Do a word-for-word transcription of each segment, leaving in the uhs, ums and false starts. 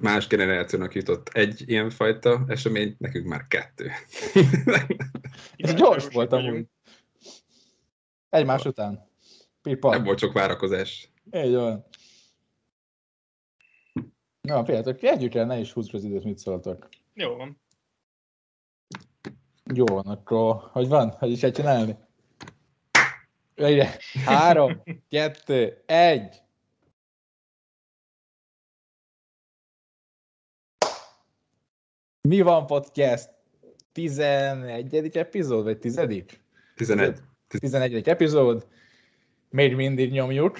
más generációnak jutott egy ilyenfajta esemény, nekünk már kettő. Ez gyors volt amúgy. Egymás a... után. Pipa. Nem volt sok várakozás. Így van. Na, fiatok, együtt el, ne is húzzuk az időt, mit szóltok. Jó van. Jó van, akkor hogy van? Hogy is kell csinálni? Három, kettő, egy. Mi van podcast? tizenegyedik epizód, vagy tizedik? tizenegy. tizenegyedik epizód. Még mindig nyomjuk.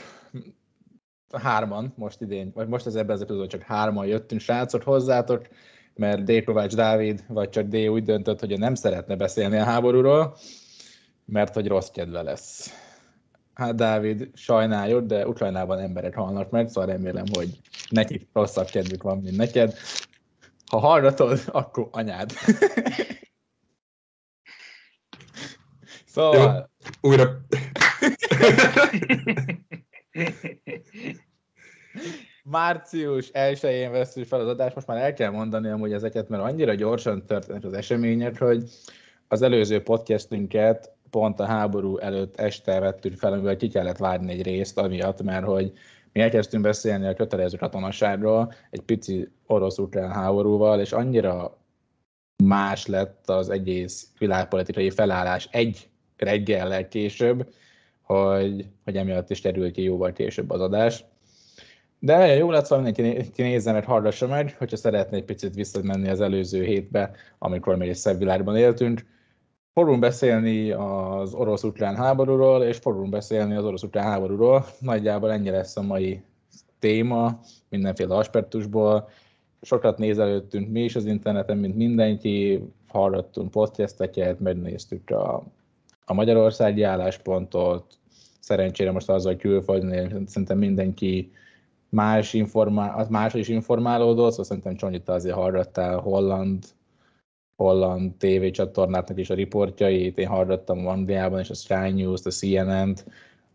Hárman most idén, vagy most az ebben az epizódban csak hárman jöttünk, srácok, hozzátok, mert D. Kovács Dávid, vagy csak D. úgy döntött, hogy nem szeretne beszélni a háborúról, mert hogy rossz kedve lesz. Hát Dávid, sajnáljuk, de Ukrajnában emberek halnak meg, szóval remélem, hogy nekik rosszabb kedvük van, mint neked. Ha hallgatod, akkor anyád. Szóval... Jó, újra... Március elsején veszünk fel az adást, most már el kell mondani amúgy ezeket, mert annyira gyorsan történnek az események, hogy az előző podcastünket pont a háború előtt este vettük fel, amivel ki kellett várni egy részt, amiatt, mert hogy mi elkezdtünk beszélni a kötelező katonaságról, egy pici orosz-ukrán háborúval, és annyira más lett az egész világpolitikai felállás egy reggellel később, hogy, hogy emiatt is terül ki jóval később az adás. De nagyon jó lett, szóval mindenki nézze, mert hallgassa meg, hogyha szeretné egy picit visszamenni az előző hétbe, amikor még egy szebb világban éltünk. Fogunk beszélni az orosz-ukrán háborúról, és fogunk beszélni az orosz-ukrán háborúról. Nagyjából ennyi lesz a mai téma, mindenféle aspektusból. Sokat nézelődtünk mi is az interneten, mint mindenki. Hallgattunk podcasteket, megnéztük a, a magyarországi álláspontot. Szerencsére most azzal külföldön, szerintem mindenki más informál, másra is informálódott, szóval szerintem Csonyit azért hallgattál holland, holland tévécsatornáknak is a riportjait, én hallgattam Mondiában és a Sky News-t, a C N N-t,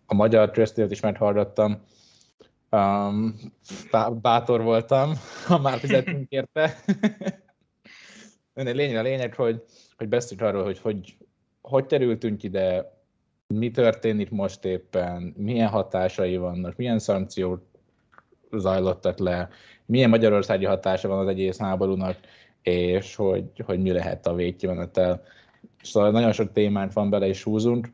a magyar köztévét is meghallgattam. Um, bátor voltam, ha már fizetünk érte. Lényeg a lényeg, hogy, hogy beszéljük arról, hogy hogy, hogy terültünk ide, mi történik most éppen, milyen hatásai vannak, milyen szankciók zajlottak le, milyen magyarországi hatása van az egész háborúnak, és hogy, hogy mi lehet a végkimenetel. Szóval nagyon sok témánk van, bele is húzunk.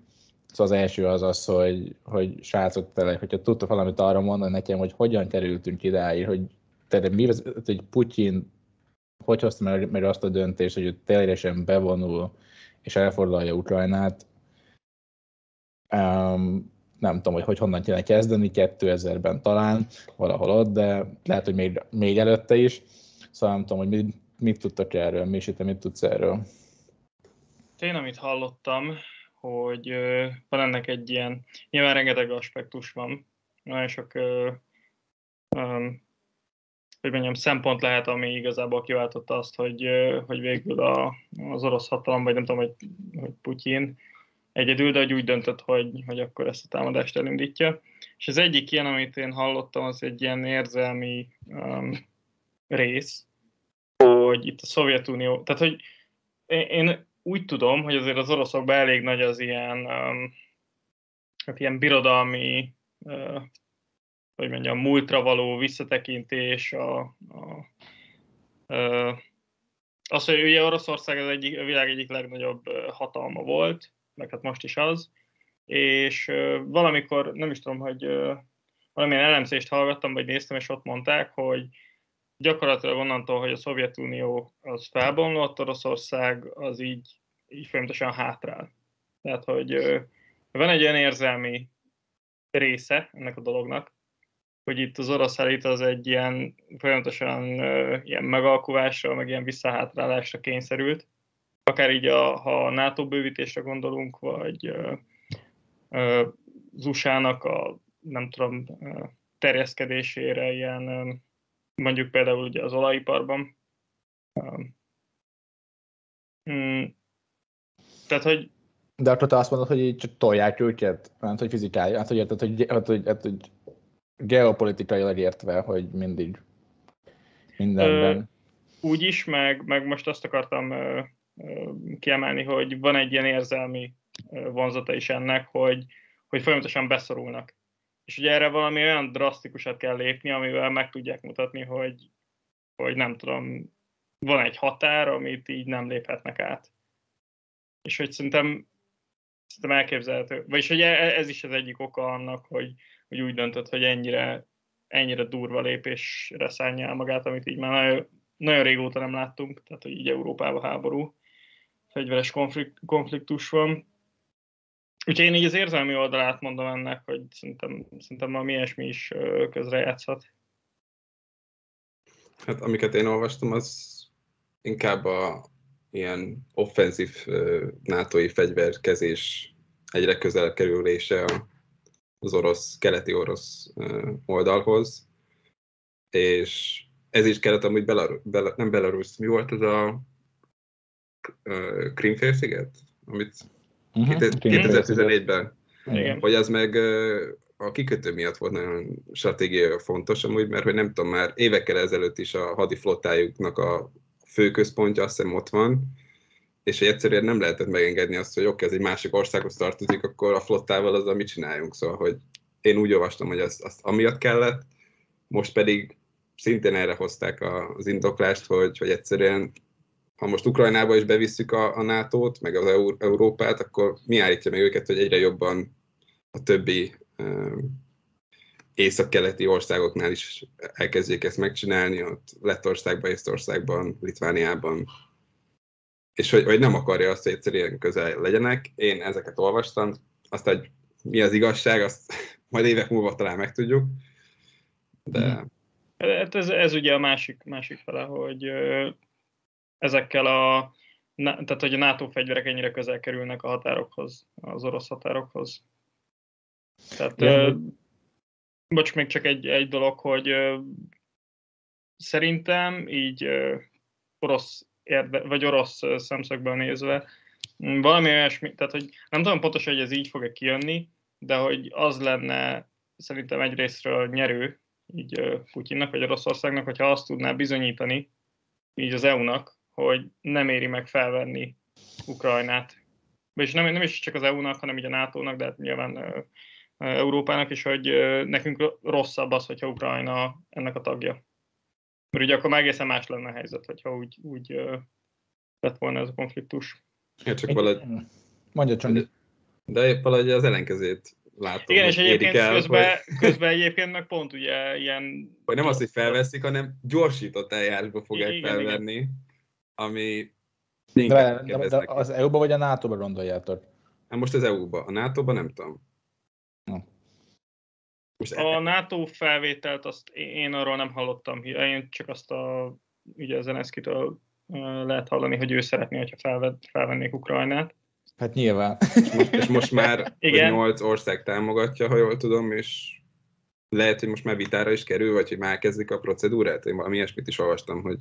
Szóval az első az az, hogy, hogy srácok, tényleg, hogyha tudtok valamit arra mondani nekem, hogy hogyan kerültünk idáig, hogy, hogy Putyin hogy hozta meg, meg azt a döntést, hogy ő teljesen bevonul és elfoglalja Ukrajnát. Um, nem tudom, hogy, hogy honnan kéne kezdeni, kétezerben talán, valahol ott, de lehet, hogy még, még előtte is. Szóval nem tudom, hogy mit, mit tudtak erről, Misi, te mit tudsz erről? Én amit hallottam, hogy ö, van ennek egy ilyen, nyilván rengeteg aspektus van, nagyon sok ö, ö, hogy mondjam, szempont lehet, ami igazából kiváltotta azt, hogy, ö, hogy végül a, az orosz hatalom, vagy nem tudom, hogy, hogy Putyin egyedül, de úgy döntött, hogy, hogy akkor ezt a támadást elindítja. És az egyik ilyen, amit én hallottam, az egy ilyen érzelmi um, rész, hogy itt a Szovjetunió, tehát hogy én úgy tudom, hogy azért az oroszokban elég nagy az ilyen, um, hát ilyen birodalmi, uh, hogy mondjam, múltra való visszatekintés, a, a uh, az, hogy ugye Oroszország az egyik, a világ egyik legnagyobb hatalma volt, meg hát most is az, és uh, valamikor, nem is tudom, hogy uh, valamilyen elemzést hallgattam, vagy néztem, és ott mondták, hogy gyakorlatilag onnantól, hogy a Szovjetunió az felbomlott, Oroszország az így, így folyamatosan hátrál. Tehát, hogy uh, van egy olyan érzelmi része ennek a dolognak, hogy itt az orosz elit az egy ilyen folyamatosan uh, ilyen megalkuvásra, meg ilyen visszahátrálásra kényszerült, akár így, a, ha a NATO bővítésre gondolunk, vagy ö, ö, az u es á-nak a, nem tudom, terjeszkedésére, ilyen, ö, mondjuk például ugye az olajiparban. Ö, tehát, hogy... De akkor te azt mondod, hogy így csak tolják őket, hát, hogy fizikai, hát, hogy érted, hogy, hát, hogy, hát, hogy geopolitikailag értve, hogy mindig... mindenben. Úgy is, meg, meg most azt akartam kiemelni, hogy van egy ilyen érzelmi vonzata is ennek, hogy, hogy folyamatosan beszorulnak. És ugye erre valami olyan drasztikusat kell lépni, amivel meg tudják mutatni, hogy, hogy nem tudom, van egy határ, amit így nem léphetnek át. És hogy szerintem, szerintem elképzelhető. Vagyis hogy ez is az egyik oka annak, hogy, hogy úgy döntött, hogy ennyire, ennyire durva lépésre szánja el magát, amit így már nagyon, nagyon régóta nem láttunk, tehát hogy így Európában háború, fegyveres konflikt, konfliktus van. Úgyhogy én így az érzelmi oldalát mondom ennek, hogy szerintem, szerintem valami ilyesmi is közrejátszhat. Hát amiket én olvastam, az inkább a ilyen offenzív nátói fegyverkezés egyre közelebb kerülése az orosz, keleti orosz oldalhoz. És ez is kellett amúgy, Belarus, Bel, nem Belarus, mi volt az a Krim-félsziget, amit uh-huh. kétezer-tizennégyben, igen. Vagy az meg a kikötő miatt volt nagyon stratégiai fontos amúgy, mert hogy nem tudom, már évekkel ezelőtt is a hadiflottájuknak a főközpontja, azt hiszem ott van, és hogy egyszerűen nem lehetett megengedni azt, hogy oké, okay, ez egy másik országhoz tartozik, akkor a flottával azzal mit csináljunk, szóval, hogy én úgy olvastam, hogy azt, azt amiatt kellett, most pedig szintén erre hozták az indoklást, hogy, hogy egyszerűen, ha most Ukrajnába is bevisszük a, a nátót, meg az Európát, akkor mi állítja meg őket, hogy egyre jobban a többi um, észak-keleti országoknál is elkezdjék ezt megcsinálni, ott Lettországban, Észtországban, Litvániában, és hogy, hogy nem akarja azt, hogy egyszerűen közel legyenek. Én ezeket olvastam, aztán, hogy mi az igazság, azt majd évek múlva talán megtudjuk, de... Hát ez, ez ugye a másik, másik fele, hogy ezekkel a, tehát hogy a NATO fegyverek ennyire közel kerülnek a határokhoz, az orosz határokhoz. Tehát, yeah. Bocs, még csak egy, egy dolog, hogy szerintem így orosz, érde, vagy orosz szemszögből nézve valami olyasmi, tehát hogy nem tudom pontosan, hogy ez így fog-e kijönni, de hogy az lenne szerintem egyrésztről nyerő, így Putyinnak vagy Oroszországnak, hogyha azt tudná bizonyítani, így az é u-nak, hogy nem éri meg felvenni Ukrajnát. És nem, nem is csak az é u-nak, hanem így a nátónak, de hát nyilván uh, Európának is, hogy uh, nekünk rosszabb az, hogyha Ukrajna ennek a tagja. Mert ugye akkor már egészen más lenne a helyzet, hogyha úgy, úgy uh, lett volna ez a konfliktus. Ja, csak valahogy... Mondja, Csongi. De épp valahogy az ellenkezét látom. Igen, és egyébként el, közben, hogy... közben egyébként meg pont ugye ilyen... Vagy nem az, hogy felveszik, hanem gyorsított eljárásba fogják igen, felvenni, igen. Ami... De, de, de az é u-ba vagy a nátóba gondoljátok? Hát most az é u-ba, a nátóba nem tudom. No. Most a el... NATO felvételt, azt én arról nem hallottam, én csak azt a, ugye a Zelenszkijtől lehet hallani, hogy ő szeretné, hogyha felven, felvennék Ukrajnát. Hát nyilván. És most, és most már nyolc ország támogatja, ha jól tudom, és lehet, hogy most már vitára is kerül, vagy hogy már kezdik a procedúrát. Én valami ilyesmit is olvastam, hogy,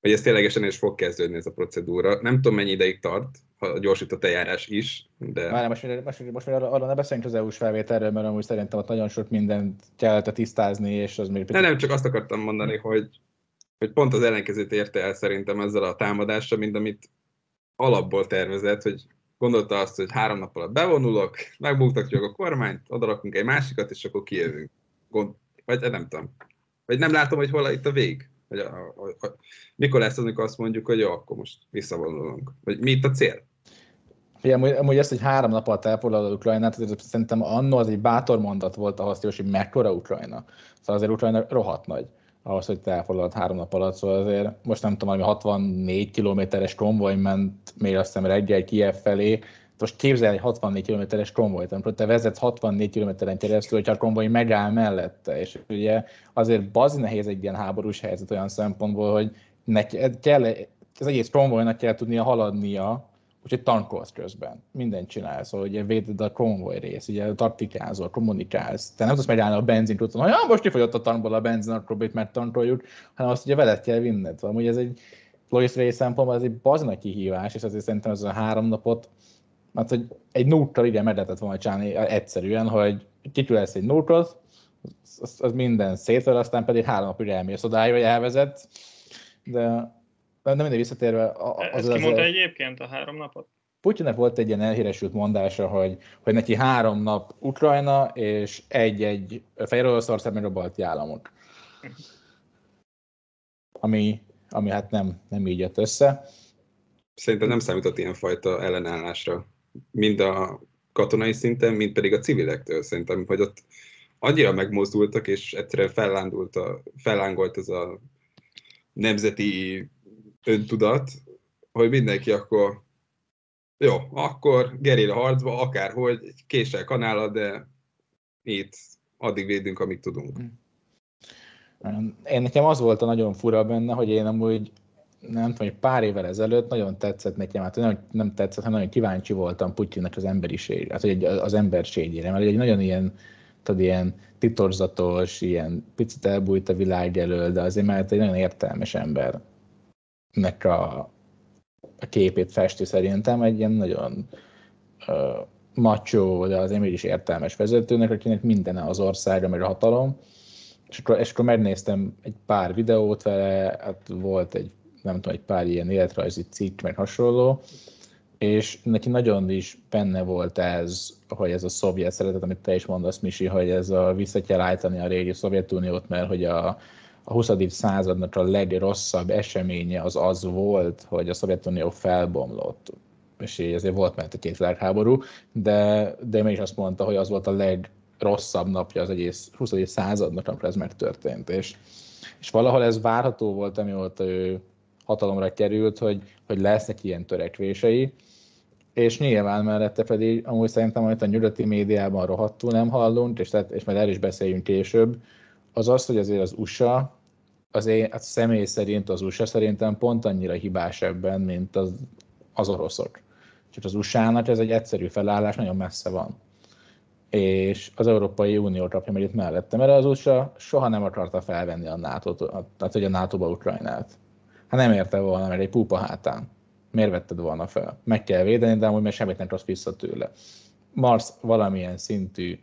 hogy ez ténylegesen is fog kezdődni ez a procedúra. Nem tudom, mennyi ideig tart, a gyorsított eljárás is, de... Már most, most, most arra, arra ne beszéljünk az é u-s felvételről, mert amúgy szerintem ott nagyon sok mindent kellett tisztázni, és az még... Nem, nem, csak azt akartam mondani, hogy, hogy pont az ellenkezőt érte el szerintem ezzel a támadással, mint amit alapból tervezett, hogy gondolta azt, hogy három nap alatt bevonulok, megbuktatjuk a kormányt, odarakunk egy másikat, és akkor kijövünk. Gond... Vagy nem tudom. Vagy nem látom, hogy hol itt a vég. Vagy a, a, a... Mikor lesz az, amikor azt mondjuk, hogy jó, akkor most visszavonulunk. Vagy mi itt a cél? Ugye, amúgy, amúgy ezt, hogy három nap alatt elfoglalod Ukrajnát, azért szerintem anno az egy bátor mondat volt ahhoz, hogy mekkora Ukrajna. Szóval azért Ukrajna rohadt nagy. Ahhoz, hogy te elfoglalod három nap alatt, szóval azért most nem tudom, ami hatvannégy kilométeres konvoj ment még azt hiszem reggel Kijev felé, most képzelj egy hatvannégy kilométeres konvojt, amikor te vezetsz hatvannégy kilométeren keresztül, hogyha a konvoj megáll mellette, és ugye azért bazi nehéz egy ilyen háborús helyzet olyan szempontból, hogy neked kell, az egész konvojnak kell tudnia haladnia, úgyhogy tankolsz közben, mindent csinálsz, hogy ugye véded a konvoj rész, ugye taktikázol, kommunikálsz, te nem tudsz megállni a benzinkúton, hogy ah, most kifogyott a tankból a benzin, akkor itt megtankoljuk, hanem azt ugye veled kell vinned. Amúgy ez egy logisztikai szempontból ez egy bazna kihívás, és azért szerintem ez a három napot, mert hogy egy nókkal igen meg lehetett volna csinálni egyszerűen, hogy kitülesz egy nókot, az, az, az minden szétvel, aztán pedig három napig elmész odáig, vagy elvezet. De, de minden visszatérve... Az, ezt az, kimondta az, egyébként a három napot? Putyinnek volt egy ilyen elhíresült mondása, hogy, hogy neki három nap Ukrajna, és egy-egy Fehér Oroszország, meg a balti államok. Ami, ami hát nem, nem így jött össze. Szerintem nem számított ilyenfajta ellenállásra. Mind a katonai szinten, mind pedig a civilektől szerintem, hogy ott annyira megmozdultak, és egyszerűen fellándult a, fellángolt ez a nemzeti öntudat, hogy mindenki akkor jó, akkor gerilla harcba, akárhogy, késsel kanála, de itt addig védünk, amíg tudunk. Én nekem az volt a nagyon fura benne, hogy én amúgy, nem tudom, hogy pár évvel ezelőtt nagyon tetszett nekem, hát nem, nem tetszett, hanem nagyon kíváncsi voltam Putyinnek az emberiségére, hát hogy az emberségére, mert egy nagyon ilyen, tudod, ilyen titokzatos, ilyen picit elbújt a világ elől, de azért már egy nagyon értelmes embernek a a képét festi szerintem egy ilyen nagyon uh, macsó, de azért mégis értelmes vezetőnek, akinek mindene az ország, meg a hatalom. És akkor, és akkor megnéztem egy pár videót vele, hát volt egy, nem tudom, egy pár ilyen életrajzi cikk, meg hasonló, és neki nagyon is benne volt ez, hogy ez a szovjet szeretet, amit te is mondasz, Misi, hogy ez a, vissza kell állítani a régi Szovjetuniót, mert hogy a A huszadik századnak a legrosszabb eseménye az az volt, hogy a Szovjetunió felbomlott, és így azért volt mellett a két világháború, de, de mégis azt mondta, hogy az volt a legrosszabb napja az egész huszadik századnak, amikor ez megtörtént. És, és valahol ez várható volt, amióta ő hatalomra került, hogy, hogy lesznek ilyen törekvései, és nyilván mellette pedig amúgy szerintem, amit a nyugati médiában rohadtul nem hallunk, és, tehát, és majd erről is beszéljünk később, az az, hogy azért az u es á, azért hát személy szerint az u es á szerintem pont annyira hibás ebben, mint az, az oroszok. Csak az u es á-nak ez egy egyszerű felállás, nagyon messze van. És az Európai Unió kapja meg itt mellette, mert az u es á soha nem akarta felvenni a nátót, tehát hogy a nátóba Ukrajnát. Hát nem érte volna, mert egy púpa hátán. Miért vetted volna fel? Meg kell védeni, de amúgy még semmit nem kapsz vissza tőle. Mars valamilyen szintű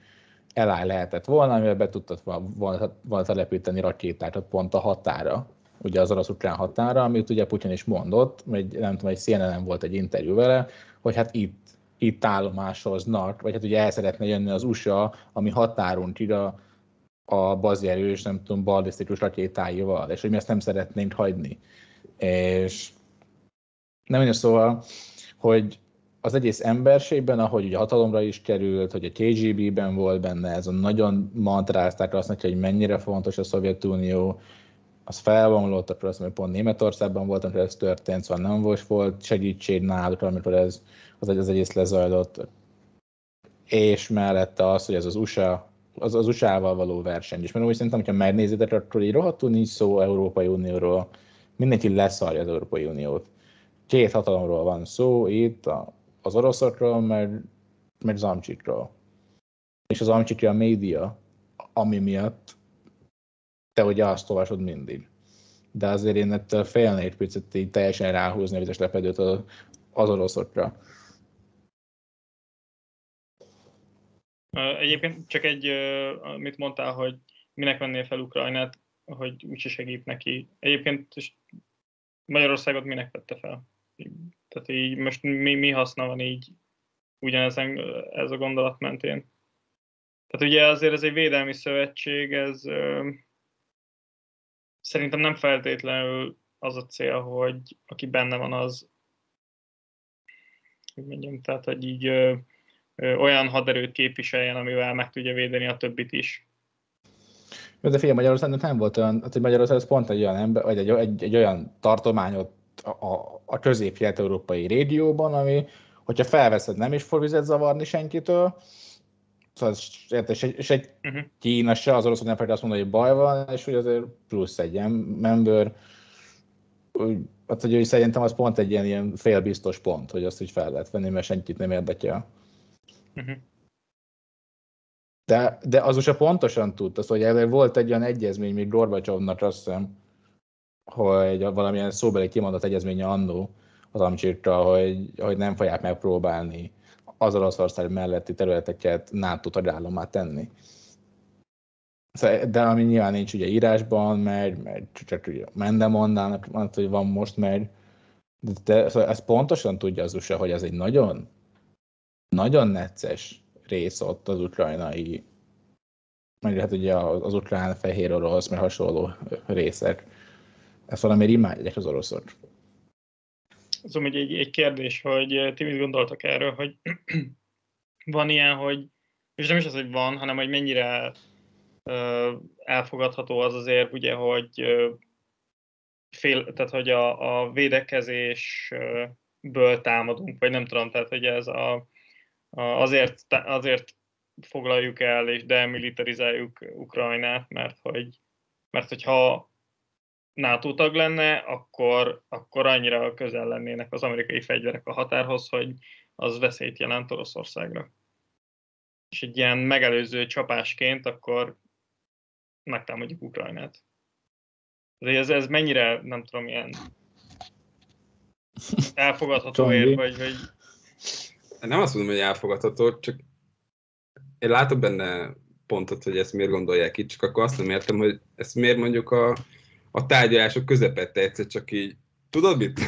eláll lehetett volna, amivel be tudtad volna telepíteni rakétákat pont a határa, ugye az orosz-ukrán határa, amit ugye Putyin is mondott, egy, nem tudom, egy C N N-en volt egy interjú vele, hogy hát itt, itt állomásoznak, vagy hát ugye el szeretne jönni az u es á, ami határunkig a, a bazierős, nem tudom, ballisztikus rakétáival, és hogy mi ezt nem szeretnénk hagyni. És nem mindegy, szóval, hogy az egész emberségben, ahogy ugye hatalomra is került, hogy a K G B-ben volt benne, ez a nagyon mantrázták azt neki, hogy mennyire fontos a Szovjetunió, az felvonulott, akkor azt mondja, pont Németországban volt, amikor ez történt, szóval nem volt segítség náluk, amikor ez az, az egész lezajlott. És mellette az, hogy ez az u es á, az, az u es á-val való verseny is. Mert úgy szerintem, hogyha megnézitek, akkor így rohadtul nincs szó Európai Unióról, mindenki leszarja az Európai Uniót. Két hatalomról van szó, itt a az oroszokról, meg, meg az amcsikról. És az amcsikja a média, ami miatt te ugye azt olvasod mindig. De azért én ettől félnék picit így teljesen ráhúzni a vizes lepedőt az, az oroszokra. Egyébként csak egy, amit mondtál, hogy minek vennél fel Ukrajnát, hogy úgyse segít neki. Egyébként Magyarországot minek vette fel? Tehát így most mi, mi haszna van így ugyanezen ez a gondolat mentén? Tehát ugye azért ez egy védelmi szövetség, ez ö, szerintem nem feltétlenül az a cél, hogy aki benne van az, hogy mondjam, tehát hogy így ö, ö, olyan haderőt képviseljen, amivel meg tudja védeni a többit is. De figyelj, Magyarországnak nem volt olyan, hát, hogy Magyarország ez pont egy olyan ember, vagy egy, egy, egy olyan tartományot, a, a közép-kelet-európai régióban, ami, hogyha felveszed, nem is fog vizet zavarni senkitől. Szóval, és egy, és egy uh-huh. Kína se, az oroszok nem fogja azt mondani, hogy baj van, és hogy azért plusz egy ember. Hát, hogy szerintem az pont egy ilyen, ilyen félbiztos pont, hogy azt így fel lehet venni, mert senkit nem érdekel. Uh-huh. De, de az u es á pontosan tudta, hogy előbb volt egy olyan egyezmény, még Gorbacsovnak azt hiszem, hogy valamilyen szóbeli kimondott egyezménye annó az amcsikra, hogy, hogy nem fogják megpróbálni az Oroszország melletti területeket NATO tagállammá tenni. De ami nyilván nincs ugye írásban, mert, mert csak ugye mendemondának, hogy van most, mert de, szóval ezt pontosan tudja az u es á, hogy ez egy nagyon, nagyon necces rész ott az ukrajnai, mert hát ugye az ukrán, fehér orosz, mert hasonló részek. Ezt valamiért imádják az oroszok. Azom, hogy egy, egy kérdés, hogy ti mit gondoltak erről, hogy van ilyen, hogy, és nem is az, hogy van, hanem hogy mennyire elfogadható az azért, ugye, hogy, fél, tehát, hogy a, a védekezésből támadunk, vagy nem tudom, tehát hogy ez a, a, azért, azért foglaljuk el és demilitarizáljuk Ukrajnát, mert, hogy, mert hogyha NATO tag lenne, akkor, akkor annyira közel lennének az amerikai fegyverek a határhoz, hogy az veszélyt jelent Oroszországra. És egy ilyen megelőző csapásként akkor megtámadjuk Ukrajnát. De ez, ez mennyire, nem tudom, ilyen elfogadható ér, vagy, vagy... Nem azt mondom, hogy elfogadható, csak én látom benne pontot, hogy ezt miért gondolják itt, csak akkor azt nem értem, hogy ezt miért mondjuk a, a tárgyalások közepette egyszer csak így, tudod mit?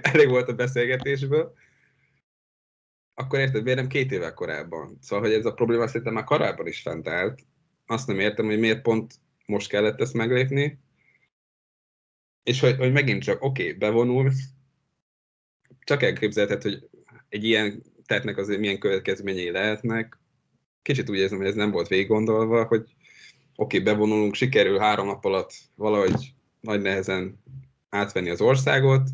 Elég volt a beszélgetésből. Akkor érted, miért nem két évvel korábban? Szóval, hogy ez a probléma szerintem már korábban is fent állt. Azt nem értem, hogy miért pont most kellett ezt meglépni. És hogy, hogy megint csak, oké, okay, bevonulsz, csak elképzelheted, hogy egy ilyen tettnek azért milyen következményei lehetnek. Kicsit úgy érzem, hogy ez nem volt végig gondolva, hogy oké, okay, bevonulunk, sikerül három nap alatt valahogy nagy nehezen átvenni az országot,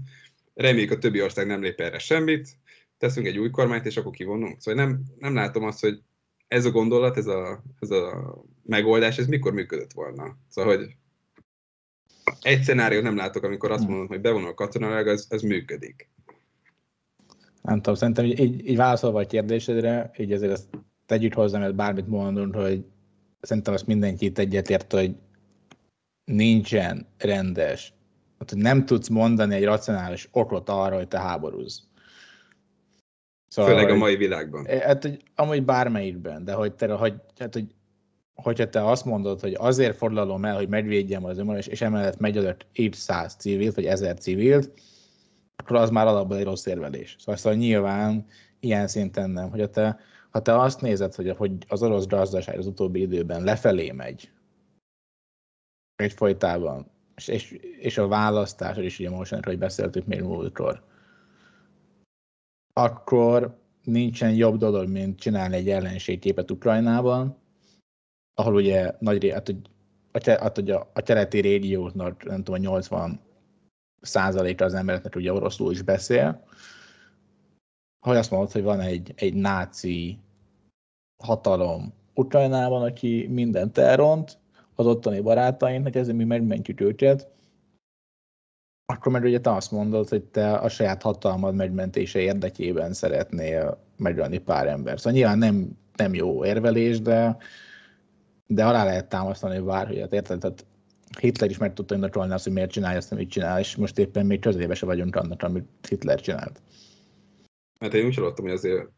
reméljük a többi ország nem lép erre semmit, teszünk egy új kormányt, és akkor kivonunk. Szóval nem, nem látom azt, hogy ez a gondolat, ez a, ez a megoldás, ez mikor működött volna. Szóval, hogy egy szenáriót nem látok, amikor azt mondom, hogy bevonul katonalag, ez, ez működik. Nem tudom, szerintem így, így válaszolva a kérdésedre, így azért ezt tegyük hozzá, mert bármit mondunk, hogy szerintem azt mindenki itt egyetért, hogy nincsen rendes. Hát, hogy nem tudsz mondani egy racionális okot arra, hogy te háborúzz. Szóval, főleg a mai világban. Hát, hogy amúgy bármelyikben, de hogy te, hogy, hát, hogy, hogyha te azt mondod, hogy azért forlalom el, hogy megvédjem az önmagam, és, és emellett megölök épp száz civilt, vagy ezer civilt, akkor az már alapból egy rossz érvelés. Szóval, szóval nyilván ilyen szinten nem. Hogyha te, ha te azt nézed, hogy, hogy az orosz gazdaság az utóbbi időben lefelé megy egyfolytában, és, és, és a választás, és ugye most, hogy beszéltük még múltkor, akkor nincsen jobb dolog, mint csinálni egy ellenségképet Ukrajnában, ahol ugye nagy, hát, hogy a, a keleti régióknak, nem tudom, a nyolcvan százaléka az embereknek ugye oroszul is beszél, hogy azt mondod, hogy van egy, egy náci hatalom Ukrajnában, aki mindent elront, az ottani barátainknak, ezért mi megmentjük őket, akkor meg ugye te azt mondod, hogy te a saját hatalmad megmentése érdekében szeretnél megölni pár ember. Szóval nyilván nem, nem jó érvelés, de, de alá lehet támasztani bárhogyat, érted? Tehát Hitler is meg tudta indokolni azt, hogy miért csinálja azt, amit csinál, és most éppen még közelébe se vagyunk annak, amit Hitler csinált. Hát én úgy hallottam, hogy azért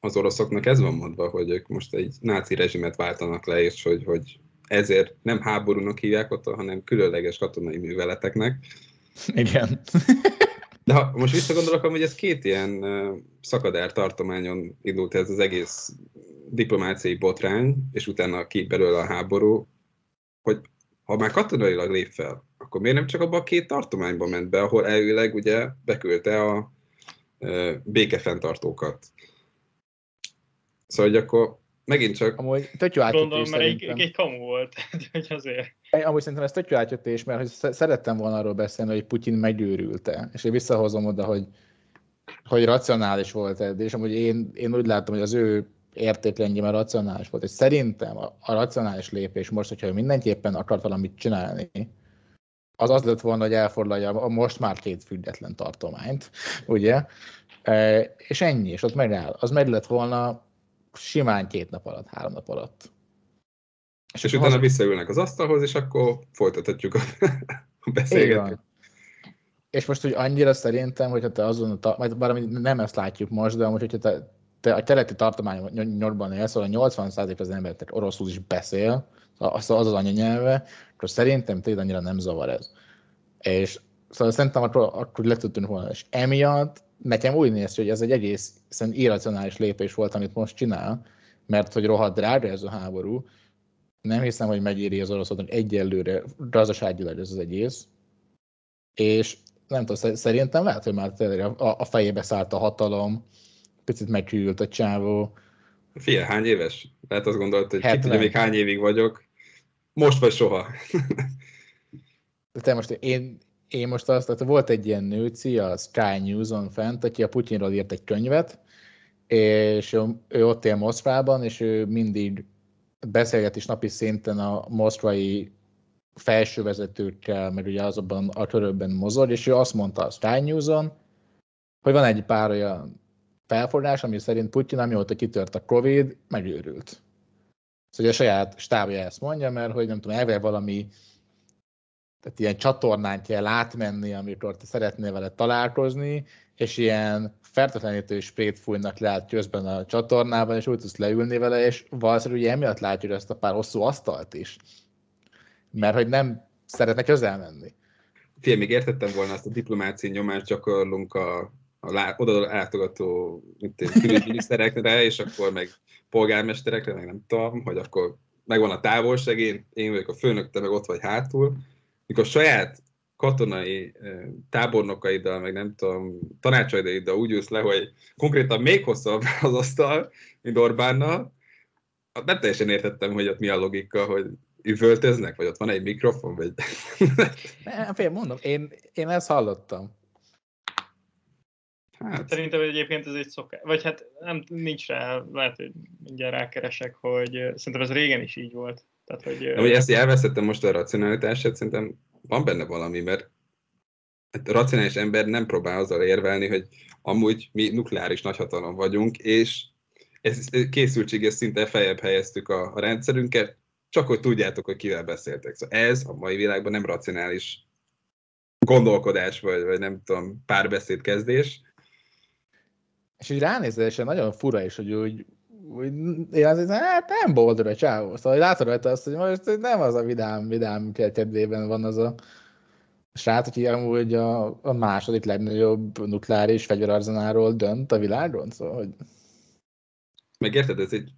az oroszoknak ez van mondva, hogy ők most egy náci rezsimet váltanak le, és hogy, hogy ezért nem háborúnak hívják ott, hanem különleges katonai műveleteknek. Igen. De ha most visszagondolok, hogy ez két ilyen szakadár tartományon indult ez az egész diplomáciai botrány, és utána ki belőle a háború, hogy ha már katonailag lép fel, akkor miért nem csak abban a két tartományban ment be, ahol elvileg ugye beküldte a békefenntartókat. Szóval, hogy akkor megint csak... Amúgy tök jó átjöttés, gondolom, mert egy, egy kamu volt, hogy azért... Amúgy szerintem ez tök jó átjöttés, mert hogy szerettem volna arról beszélni, hogy Putyin megőrült-e. És én visszahozom oda, hogy, hogy racionális volt eddig, és amúgy én, én úgy látom, hogy az ő értékrendjében racionális volt. És szerintem a, a racionális lépés most, hogyha mindenképpen akart valamit csinálni, az az lett volna, hogy elfoglalja a most már két független tartományt, ugye? E, és ennyi, és ott megáll. Az meg lett volna simán két nap alatt, három nap alatt. És, és utána az... visszaülnek az asztalhoz, és akkor folytatjuk a, a beszélgetést. És most úgy annyira szerintem, hogyha te azon, a ta... majd bármi nem ezt látjuk most, de amúgy, hogyha te, te a keleti tartományokban élsz, ahol nyolcvan százalék az ember oroszul is beszél, az az anyanyelve, akkor szerintem tényleg annyira nem zavar ez. És szóval szerintem akkor, akkor le tudtunk volna, és emiatt nekem úgy néz ki, hogy ez egy egész irracionális lépés volt, amit most csinál, mert hogy rohadt drága ez a háború, nem hiszem, hogy megéri az oroszoknak egyelőre gazdaságilag ez az egész, és nem tudom, szerintem lehet, hogy már a fejébe szállt a hatalom, picit meghűlt a csávó. Fia, hány éves? Lehet azt gondolt, hogy ki tudja, még hány évig vagyok. Most vagy soha. Te most én, én most azt, tehát volt egy ilyen nőci, a Sky News-on fent, aki a Putyinról írt egy könyvet, és ő, ő ott él Moszkvában, és ő mindig beszélget is napi szinten a moszkvai felsővezetőkkel, meg ugye azokban a körökben mozog, és ő azt mondta a Sky News-on, hogy van egy pár olyan felfordulás, ami szerint Putyin, amióta kitört a Covid, megőrült. Szóval a saját stábja ezt mondja, mert hogy nem tudom, elve valami, tehát ilyen csatornán kell átmenni, amikor te szeretnél vele találkozni, és ilyen fertőtlenítő sprét fújnak le közben a csatornában, és úgy tudsz leülni vele, és valószínűleg emiatt látjuk ezt a pár hosszú asztalt is, mert hogy nem szeretne közel menni. Fé, még értettem volna, azt a diplomáciai nyomást gyakorlunk a a oda látogató külügyminiszterekre, és akkor meg polgármesterekre, meg nem tudom, hogy akkor megvan a távolság, én, én vagyok a főnök, te meg ott vagy hátul. Mikor saját katonai tábornokaiddal, meg nem tudom, tanácsaidaiddal úgy ülsz le, hogy konkrétan még hosszabb az asztal, mint Orbánnal, nem teljesen értettem, hogy ott mi a logika, hogy üvöltöznek, vagy ott van egy mikrofon, vagy... Nem, fél, mondom, én, én ezt hallottam. Hát. Szerintem egyébként ez egy szokás. Vagy hát nem, nincs rá, lehet, hogy mindjárt rákeresek, hogy szerintem ez régen is így volt. Tehát, hogy... De, hogy ezt elvesztettem most a racionalitását, szerintem van benne valami, mert a racionális ember nem próbál azzal érvelni, hogy amúgy mi nukleáris nagyhatalom vagyunk, és ez készültséges szinten feljebb helyeztük a, a rendszerünket, csak hogy tudjátok, hogy kivel beszéltek. Szóval ez a mai világban nem racionális gondolkodás, vagy, vagy nem tudom, párbeszédkezdés. És így ránézésre nagyon fura is, hogy úgy, úgy én azt hiszem, hát nem boldog a csávó. Szóval látod rajta azt, hogy most nem az a vidám, vidám kedvében van az a srác, aki amúgy a, a második legnagyobb nukleáris fegyverarzenáról dönt a világon. Szóval, hogy... Meg érted, ez egy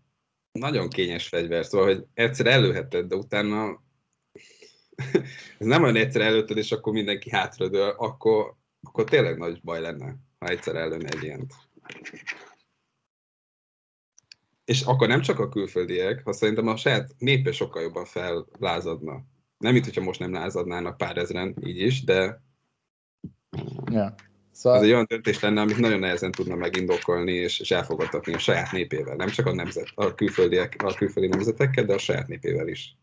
nagyon kényes fegyver, szóval, hogy egyszer előheted, de utána ez nem olyan egyszer előtted, és akkor mindenki hátradől, akkor, akkor tényleg nagy baj lenne, ha egyszer előne egy ilyent. És akkor nem csak a külföldiek, ha szerintem a saját népe sokkal jobban fellázadna. Nem itt, hogyha most nem lázadnának pár ezeren, így is, de yeah. Szóval... ez egy olyan döntés lenne, amit nagyon nehezen tudna megindokolni és, és elfogadtatni a saját népével. Nem csak a, nemzet, a, külföldiek, a külföldi nemzetekkel, de a saját népével is.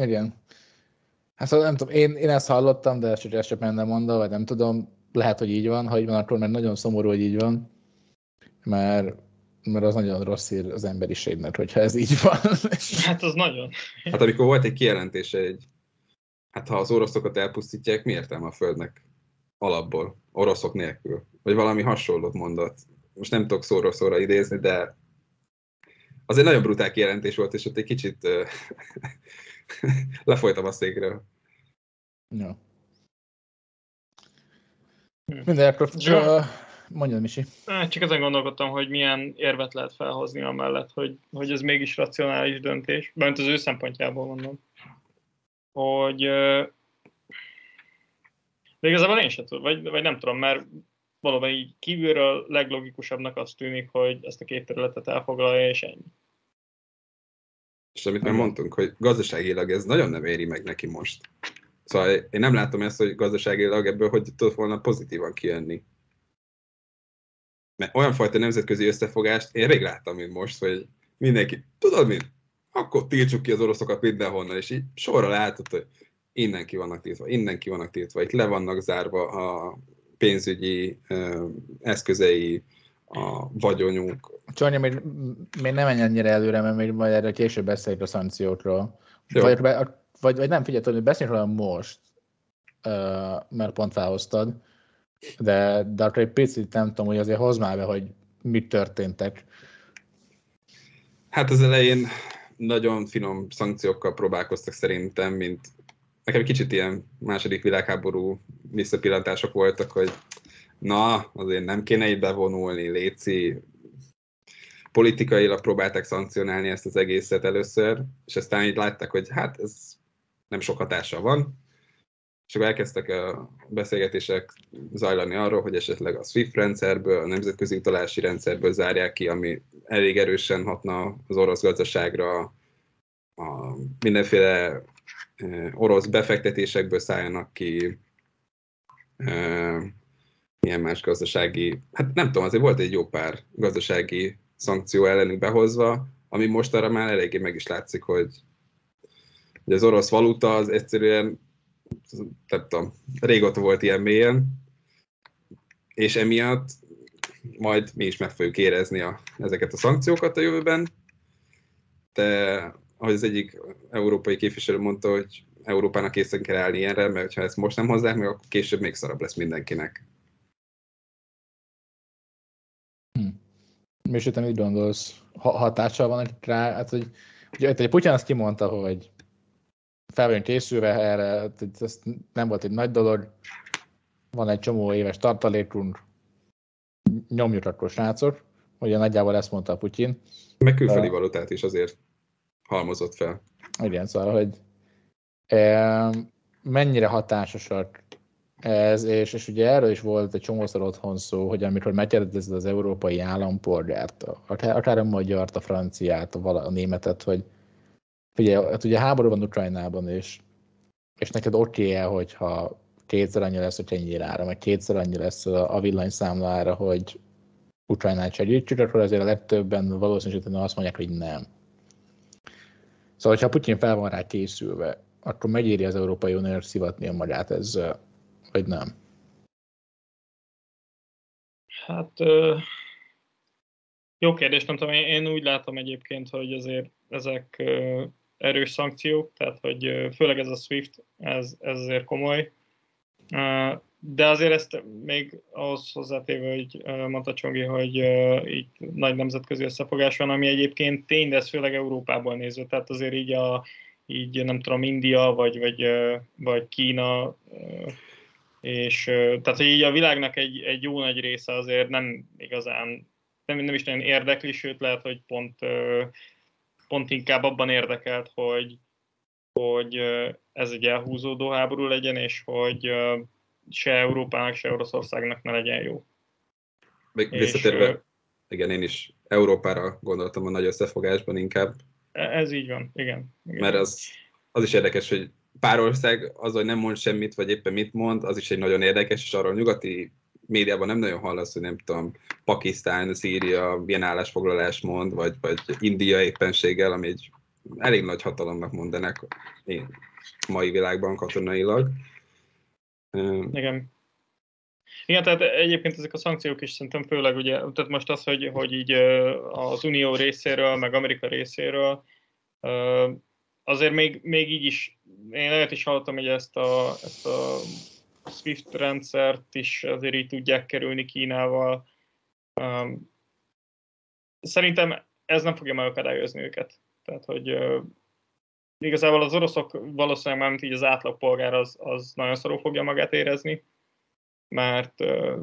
Igen. Hát szóval nem tudom, én, én ezt hallottam, de ezt csak menne mondva, vagy nem tudom. Lehet, hogy így van, ha így van, akkor már nagyon szomorú, hogy így van, mert, mert az nagyon rossz hír az emberiségnek, hogyha ez így van. Hát az nagyon. Hát amikor volt egy kijelentése, egy, hát ha az oroszokat elpusztítják, mi értelme a Földnek alapból, oroszok nélkül? Vagy valami hasonlót mondott. Most nem tudok szóra-szóra idézni, de az egy nagyon brutál kijelentés volt, és ott egy kicsit lefolytam a székről. No. Mindenekről uh, mondjad, Misi. Csak ezen gondolkodtam, hogy milyen érvet lehet felhozni amellett, hogy, hogy ez mégis racionális döntés, mert az ő szempontjából mondom, hogy uh, de igazából én sem tudom, vagy, vagy nem tudom, mert valóban így kívülről leglogikusabbnak azt tűnik, hogy ezt a két területet elfoglalja, és ennyi. És amit már mondtunk, hogy gazdaságilag ez nagyon nem éri meg neki most. Szóval én nem látom ezt, hogy gazdaságilag ebből hogy tud volna pozitívan kijönni. Mert olyan fajta nemzetközi összefogást én rég láttam, mint most, hogy mindenki, tudod mit? Akkor tiltsuk ki az oroszokat mindenhonnan, és így sorra látod, hogy innen ki vannak tiltva, innen ki vannak tiltva, itt le vannak zárva a pénzügyi ö, eszközei, a vagyonunk. Csonyi, még, még nem menj ennyire előre, mert még majd erre később beszéljük a szankciókról. Vagy, vagy nem, figyelj, hogy beszélj róla most, mert pont felhoztad, De, de akkor egy picit nem tudom, hogy azért hozd már be, hogy mi történtek. Hát az elején nagyon finom szankciókkal próbálkoztak szerintem, mint nekem kicsit ilyen második világháború visszapillantások voltak, hogy na, azért nem kéne így bevonulni, léci. Politikailag próbálták szankcionálni ezt az egészet először, és aztán így látták, hogy hát ez nem sok hatása van. És akkor elkezdtek a beszélgetések zajlani arról, hogy esetleg a SWIFT rendszerből, a nemzetközi utalási rendszerből zárják ki, ami elég erősen hatna az orosz gazdaságra, a mindenféle orosz befektetésekből szálljanak ki, milyen más gazdasági, hát nem tudom, azért volt egy jó pár gazdasági szankció ellenük behozva, ami mostanra már eléggé meg is látszik, hogy, hogy az orosz valuta az egyszerűen, nem tudom, régóta volt ilyen mélyen, és emiatt majd mi is meg fogjuk érezni a, ezeket a szankciókat a jövőben, de ahogy az egyik európai képviselő mondta, hogy Európának készen kell állni ilyenre, mert ha ezt most nem hozzák meg, akkor később még szarabb lesz mindenkinek. És utána mit gondolsz, ha hatással van rá? Hát, hogy, ugye egy Putyin azt kimondta, hogy fel vagyunk készülve erre, ez nem volt egy nagy dolog, van egy csomó éves tartalékunk, nyomjuk akkor srácok, ugye nagyjából ezt mondta a Putyin. Meg külföldi valutát is azért halmozott fel. Igen, szóval, hogy e, mennyire hatásosak ez, és, és ugye erről is volt egy csomószor otthon szó, hogy amikor megkérdezed az európai állampolgárt, akár, akár a magyart, a franciát, a, vala, a németet, hogy figyelj, hát ugye háború van Ukrajnában, és, és neked oké-e, hogyha kétszer annyi lesz a kenyérára, meg kétszer annyi lesz a villanyszámlára, hogy Ukrajnát segítsük, akkor azért a legtöbben valószínűsítően azt mondják, hogy nem. Szóval, ha Putyin fel van rá készülve, akkor megéri az Európai Uniót szivatni magát ezzel. Vagy nem? Hát jó kérdés, nem tudom, én úgy látom egyébként, hogy azért ezek erős szankciók, tehát hogy főleg ez a SWIFT, ez, ez azért komoly, de azért ezt még ahhoz hozzátéve, hogy mondta Csongi, hogy itt nagy nemzetközi összefogás van, ami egyébként tény, de ez főleg Európából nézve, tehát azért így, a, így nem tudom, India vagy, vagy, vagy Kína, és tehát, hogy így a világnak egy, egy jó nagy része azért nem igazán, nem, nem is nagyon érdekli, sőt lehet, hogy pont, pont inkább abban érdekelt, hogy, hogy ez egy elhúzódó háború legyen, és hogy se Európának, se Oroszországnak ne legyen jó. Még visszatérve, és, igen, én is Európára gondoltam a nagy összefogásban inkább. Ez így van, igen. igen. Mert az, az is érdekes, hogy pár ország az, hogy nem mond semmit, vagy éppen mit mond, az is egy nagyon érdekes, és arról nyugati médiában nem nagyon hallasz, hogy nem tudom, Pakisztán, Szíria ilyen állásfoglalást mond, vagy, vagy India éppenséggel, ami egy elég nagy hatalomnak mondanak a mai világban katonailag. Igen. Igen, tehát egyébként ezek a szankciók is szerintem főleg, ugye, tehát most az, hogy, hogy így az Unió részéről, meg Amerika részéről, azért még, még így is, én lehet is hallottam, hogy ezt a, ezt a SWIFT rendszert is azért így tudják kerülni Kínával. Szerintem ez nem fogja megakadályozni őket. Tehát, hogy igazából az oroszok valószínűleg már, mint így az átlagpolgár, az, az nagyon szarul fogja magát érezni, mert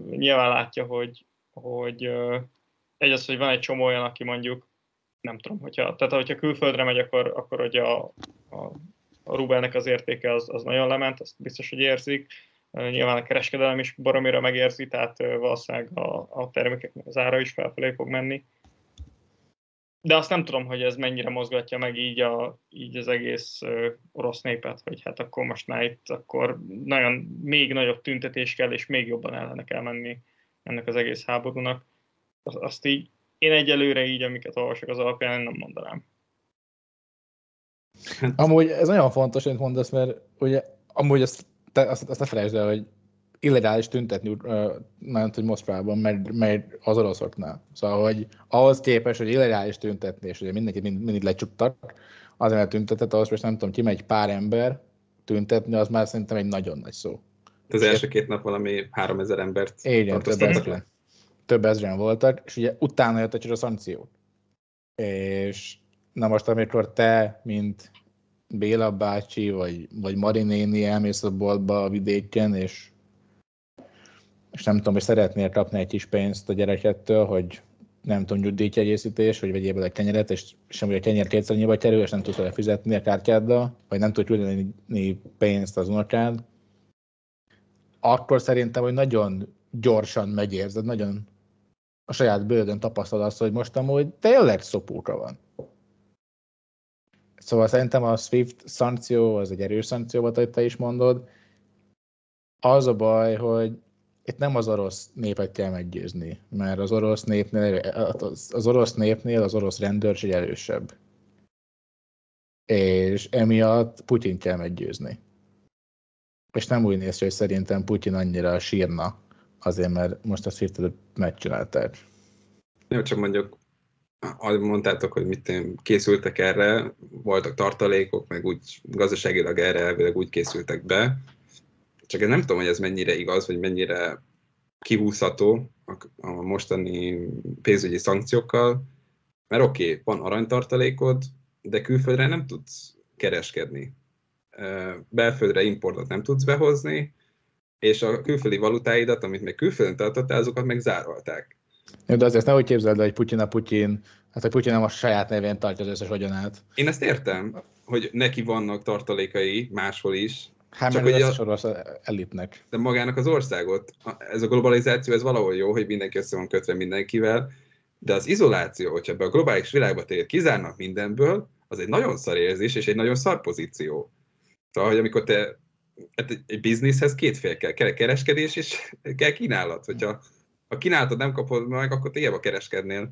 nyilván látja, hogy, hogy egy az, hogy van egy csomó olyan, aki mondjuk, nem tudom, hogyha, tehát hogyha külföldre megy, akkor, akkor hogy a, a, a rubelnek az értéke az, az nagyon lement, azt biztos, hogy érzik. Nyilván a kereskedelem is baromira megérzi, tehát valószínűleg a, a termékek az ára is felfelé fog menni. De azt nem tudom, hogy ez mennyire mozgatja meg így, a, így az egész orosz népet, hogy hát akkor most már itt akkor nagyon, még nagyobb tüntetés kell, és még jobban ellene kell menni ennek az egész háborúnak. Azt így én egyelőre így, amiket olvasok az alapján, nem mondanám. Amúgy ez nagyon fontos, amit mondasz, mert ugye amúgy azt, te, azt, azt ne felejtsd el, hogy illegális tüntetni uh, nagyon hogy Moszkvában, meg, meg az oroszoknál. Szóval, hogy ahhoz képest, hogy illegális tüntetni, és ugye mindenki mind, mindig lecsuktak, azért, mert tüntetett, ahhoz most nem tudom, kimegy pár ember tüntetni, az már szerintem egy nagyon nagy szó. Az első két nap valami háromezer embert tartóztattak le. Több ezren voltak, és ugye utána jött a szankciót. És na most, amikor te, mint Béla bácsi, vagy, vagy Mari néni elmész a boltba a vidéken, és, és nem tudom, hogy szeretnél kapni egy kis pénzt a gyerekettől, hogy nem tudom, nyugdíjkiegészítés, hogy vegyél bele egy kenyeret, és semmi a kenyér kétszer annyiba kerül, és nem tudsz vele fizetni a kártyáddal, vagy nem tudsz küldeni pénzt az unokád, akkor szerintem, hogy nagyon gyorsan megérzed, nagyon a saját bődön tapasztalod azt, hogy most amúgy tényleg szopóka van. Szóval szerintem a SWIFT szankció, az egy erős szankció volt, ahogy te is mondod. Az a baj, hogy itt nem az orosz népet kell meggyőzni, mert az orosz népnél az orosz, népnél az orosz rendőrség erősebb. És emiatt Putyint kell meggyőzni. És nem úgy néz ki, hogy szerintem Putyin annyira sírna azért, mert most a SWIFT-et megcsinálták. Jó, csak mondjuk, mondtátok, hogy mit készültek erre, voltak tartalékok, meg úgy gazdaságilag erre elvileg úgy készültek be. Csak én nem tudom, hogy ez mennyire igaz, vagy mennyire kihúzható a mostani pénzügyi szankciókkal, mert oké, okay, van aranytartalékod, de külföldre nem tudsz kereskedni. Belföldre importot nem tudsz behozni, és a külföldi valutáidat, amit még külföldön tartottál, azokat meg zárolták. Jó, de azért ne úgy képzeld, hogy Putyin a Putyin, hát hogy Putyin nem a saját nevén tartja az összes vagyonát. Én ezt értem, hogy neki vannak tartalékai máshol is. Hát csak hogy az orosz elitnek. De magának az országot, ez a globalizáció, ez valahol jó, hogy mindenki össze van kötve mindenkivel, de az izoláció, hogyha ebbe a globális világba téged kizárnak mindenből, az egy nagyon szar érzés és egy nagyon szar pozíció. Tehát, hogy amikor te egy bizniszhez két fél kell, kereskedés és kell kínálat. Hogyha a kínálatot nem kapod meg, akkor te hiába kereskednél.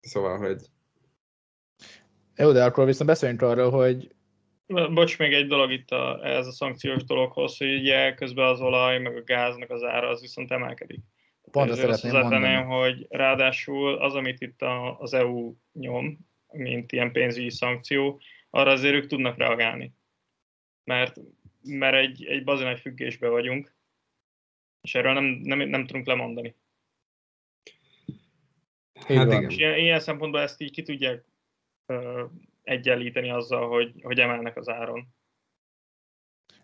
Szóval, hogy... Jó, de akkor viszont beszéljünk arról, hogy... Bocs, még egy dolog itt a, ez a szankciós dologhoz, hogy ugye közben az olaj, meg a gáznak az ára, az viszont emelkedik. Pont ezt szeretném mondani, hogy ráadásul az, amit itt a, az é u nyom, mint ilyen pénzügyi szankció, arra azért ők tudnak reagálni. Mert, mert egy, egy bazi nagy függésben vagyunk, és erről nem, nem, nem tudunk lemondani. Hát igen. És ilyen, ilyen szempontból ezt így ki tudják uh, egyenlíteni azzal, hogy, hogy emelnek az áron.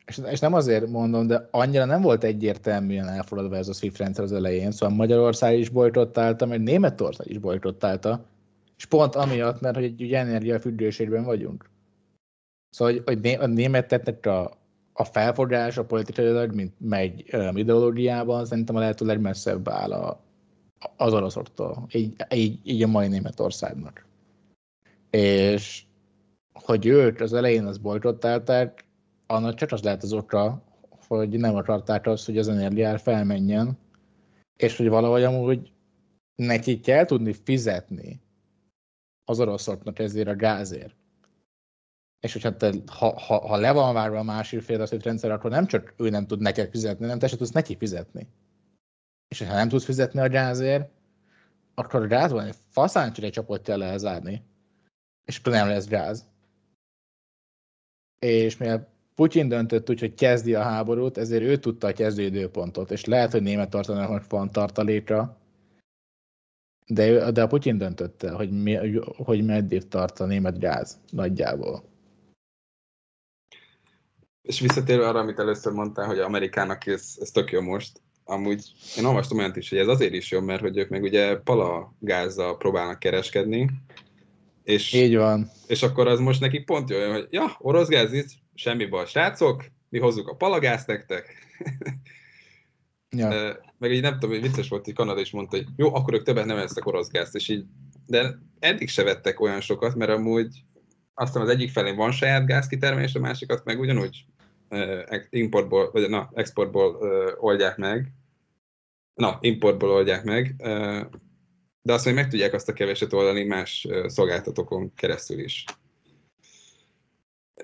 És, és nem azért mondom, de annyira nem volt egyértelműen elfogadva ez a SWIFT rendszer az elején, szóval Magyarország is bojkottálta, meg Németország is bojkottálta, és pont amiatt, mert hogy egy energiafüggőségben vagyunk. Szóval, hogy, hogy a németeknek a, a felfogás, a politikailag, mint megy um, ideológiában, szerintem a lehető legmesszebb áll a, az oroszoktól, így, így, így a mai Németországnak. És hogy ők az elején azt bojkottálták, annak csak az lehet az oka, hogy nem akarták azt, hogy az energiár felmenjen, és hogy valahogy amúgy neki kell tudni fizetni az oroszoknak ezért a gázért. És hogyha te, ha, ha, ha le van várva a másik fél az, hogy rendszer, akkor nem csak ő nem tud neked fizetni, nem te se tudsz neki fizetni. És ha nem tudsz fizetni a gázért, akkor a gázban egy faszáncsire csapot kell lezárni, és akkor nem lesz gáz. És mivel Putyin döntött úgy, hogy kezdi a háborút, ezért ő tudta a kezdő időpontot, és lehet, hogy Németországnak van tartaléka, de, de a Putyin döntötte, hogy, mi, hogy meddig tart a német gáz nagyjából. És visszatérve arra, amit először mondtál, hogy Amerikának ez, ez tök jó most. Amúgy én olvastam olyat is, hogy ez azért is jó, mert hogy ők meg ugye palagázzal próbálnak kereskedni. És, így van. És akkor az most nekik pont jól, hogy ja, orosz gáz nincs, semmi baj, srácok, mi hozzuk a palagázt nektek. Ja. Meg így nem tudom, hogy vicces volt, hogy Kanada is mondta, hogy jó, akkor ők többet nem esznek orosz gázt, és így, de eddig se vettek olyan sokat, mert amúgy aztán az egyik felén van saját gázkitermelés, a másikat meg ugyanúgy importból, vagy na, exportból oldják meg, na, importból oldják meg, de azt, hogy meg tudják azt a keveset oldani más szolgáltatókon keresztül is.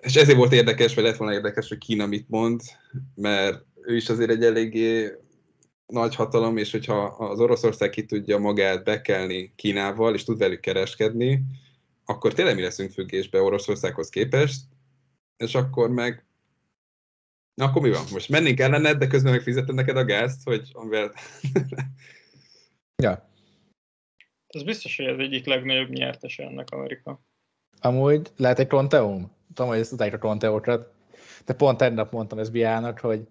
És ezért volt érdekes, vagy lett volna érdekes, hogy Kína mit mond, mert ő is azért egy eléggé nagy hatalom, és hogyha az Oroszország ki tudja magát bekelni Kínával, és tud velük kereskedni, akkor tényleg mi leszünk függésbe Oroszországhoz képest, és akkor meg Na akkor mi van? Most menni kellene, de közben megfizeted neked a gázt, hogy amivel... ja. Ez biztos, hogy ez egyik legnagyobb nyertese ennek Amerika. Amúgy lehet egy kronteum? Tudom, hogy ezt utáig a kronteókat. De pont tegnap mondtam es bé á-nak, hogy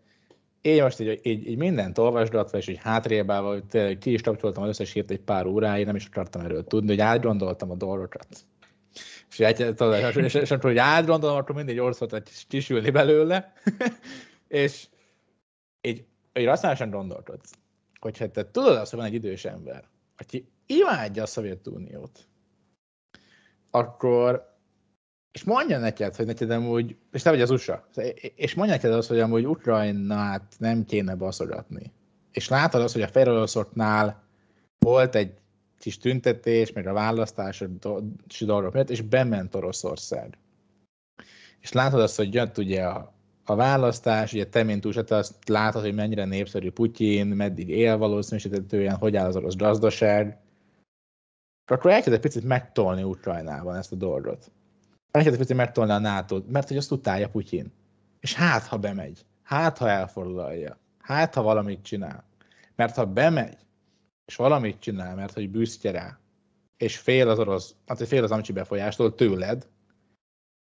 én most így, így, így mindent olvasgatva, és így hátrébb állva, hogy ki is kapcsoltam az összes hírt egy pár óráig, nem is akartam erről tudni, hogy átgondoltam a dolgokat. És, és, és amikor így átgondolom, akkor mindig orszoltat kisülni belőle, és így, így racionálisan gondolkodsz, hogy hát te tudod azt, hogy van egy idős ember, aki imádja a Szovjetuniót, akkor és mondja neked, hogy neked amúgy, és te vagy az u es á, és mondja neked azt, hogy amúgy Ukrajnát nem kéne baszogatni. És látod azt, hogy a fehér oroszoknál volt egy kis tüntetés, meg a választási dolgok miatt, és bement Oroszország. És látod azt, hogy jött ugye a, a választás, ugye te, mint u es á, te azt látod, hogy mennyire népszerű Putyin, meddig él valószínűsítetően, hogy áll az orosz gazdaság. Akkor elkezdett picit megtolni Ukrajnában ezt a dolgot. Elkezdett picit megtolni a nátót, mert hogy azt utálja Putyin. És hát, ha bemegy, hát, ha elfordulja, hát, ha valamit csinál. Mert ha bemegy, és valamit csinál, mert hogy büszke rá, és fél az orosz, hát fél az amcsi befolyástól tőled,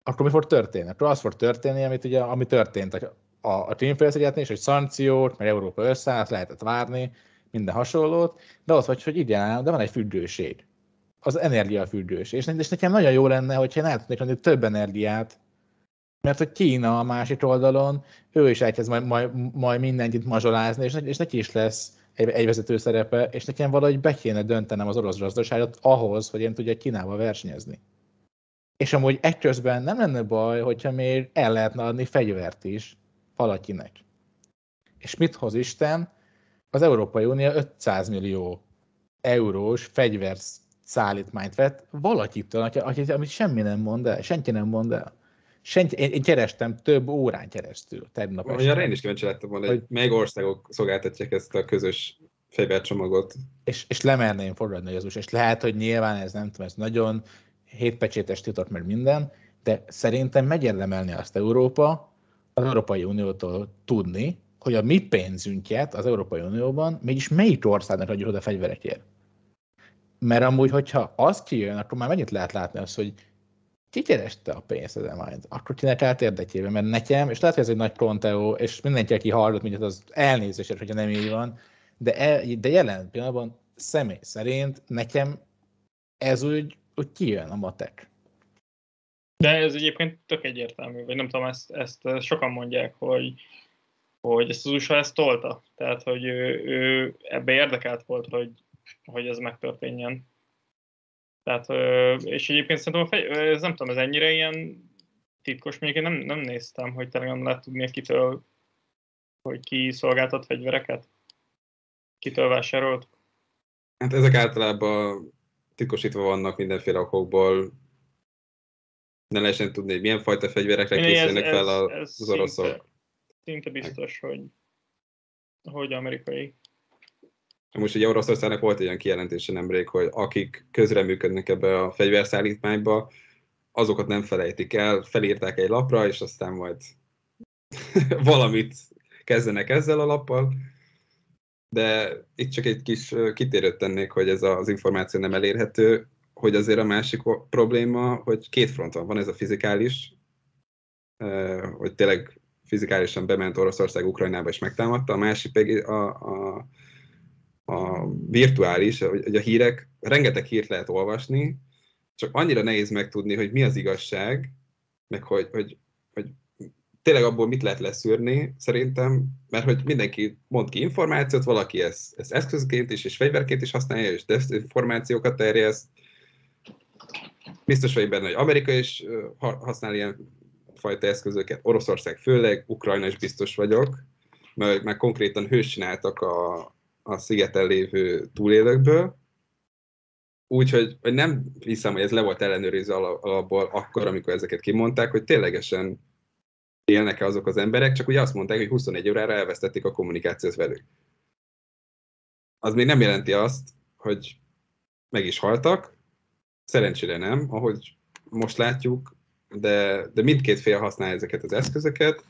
akkor mi fog történni? Akkor az fog történni, amit ugye, ami történt a, a, a Krim-félszigetnél, és hogy szankciót, meg Európa összeállt, lehetett várni, minden hasonlót, de ott vagy, hogy igen, de van egy függőség. Az energiafüggőség. És, és nekem nagyon jó lenne, hogyha én el tudnék adni több energiát, mert hogy Kína a másik oldalon, ő is elkezd majd, majd, majd mindenkit mazsolázni, és, és neki is lesz egy, egy vezető szerepe, és nekem valahogy be kéne döntenem az orosz gazdaságot ahhoz, hogy én tudjak Kínával versenyezni. És amúgy ekközben nem lenne baj, hogyha még el lehetne adni fegyvert is valakinek. És mit hoz Isten? Az Európai Unió ötszáz millió eurós fegyvert szállítmányt vett valakitől, amit semmi nem mond el, senki nem mond el. Senki, én, én kerestem több órán keresztül. Arra én is kíváncsi lettem volna, hogy melyik országok szolgáltatják ezt a közös fegyvercsomagot. És, és lemerném fogadni az u es á, és lehet, hogy nyilván ez nem tudom, ez nagyon hétpecsétes titok meg minden, de szerintem megérdemelni azt Európa, az Európai Uniótól tudni, hogy a mi pénzünket az Európai Unióban mégis melyik országnak adjuk oda fegyverekért. Mert amúgy, hogyha az kijön, akkor már megint lehet látni azt, hogy ki kereste a pénzedemányt, akkor kinek állt érdekében, mert nekem, és lehet, hogy ez egy nagy pronteó, és mindenki, aki hallott minket, az elnézésért, hogyha nem így van, de, el, de jelen pillanatban személy szerint nekem ez úgy, úgy kijön a matek. De ez egyébként tök egyértelmű, vagy nem tudom, ezt, ezt sokan mondják, hogy hogy ezt az u es á ezt tolta, tehát, hogy ő, ő ebbe érdekelt volt, hogy hogy ez megtörténjen. Tehát, és egyébként szerintem, fegy- ez nem tudom, ez ennyire ilyen titkos, mondjuk én nem, nem néztem, hogy tényleg nem lehet tudni kitől, hogy ki szolgáltat fegyvereket, kitől vásárolt. Hát ezek általában titkosítva vannak mindenféle okokból, ne lehessen tudni, hogy milyen fajta fegyverekre készülnek fel az, ez az oroszok. Szinte, szinte biztos, hogy, hogy amerikai. Most ugye Oroszországnak volt egy olyan kijelentése nemrég, hogy akik közreműködnek ebbe a fegyverszállítmányba, azokat nem felejtik el, felírták egy lapra, és aztán majd valamit kezdenek ezzel a lappal. De itt csak egy kis kitérőt tennék, hogy ez az információ nem elérhető, hogy azért a másik probléma, hogy két front van. Van ez a fizikális, hogy tényleg fizikálisan bement Oroszország Ukrajnába és megtámadta, a másik a, a a virtuális, hogy a hírek, rengeteg hírt lehet olvasni, csak annyira nehéz megtudni, hogy mi az igazság, meg hogy, hogy, hogy tényleg abból mit lehet leszűrni, szerintem, mert hogy mindenki mond ki információt, valaki ezt, ezt eszközként is, és fegyverként is használja, és dezinformációkat terjeszt. Biztos vagy benne, hogy Amerika is használ ilyen fajta eszközöket, Oroszország főleg, Ukrajna is biztos vagyok, mert már konkrétan hős csináltak a a szigeten lévő túlélőkből. Úgyhogy nem hiszem, hogy ez le volt ellenőrizve alapból akkor, amikor ezeket kimondták, hogy ténylegesen élnek-e azok az emberek, csak ugye azt mondták, hogy huszonegy órára elvesztették a kommunikációt velük. Az még nem jelenti azt, hogy meg is haltak, szerencsére nem, ahogy most látjuk, de, de mindkét fél használja ezeket az eszközöket,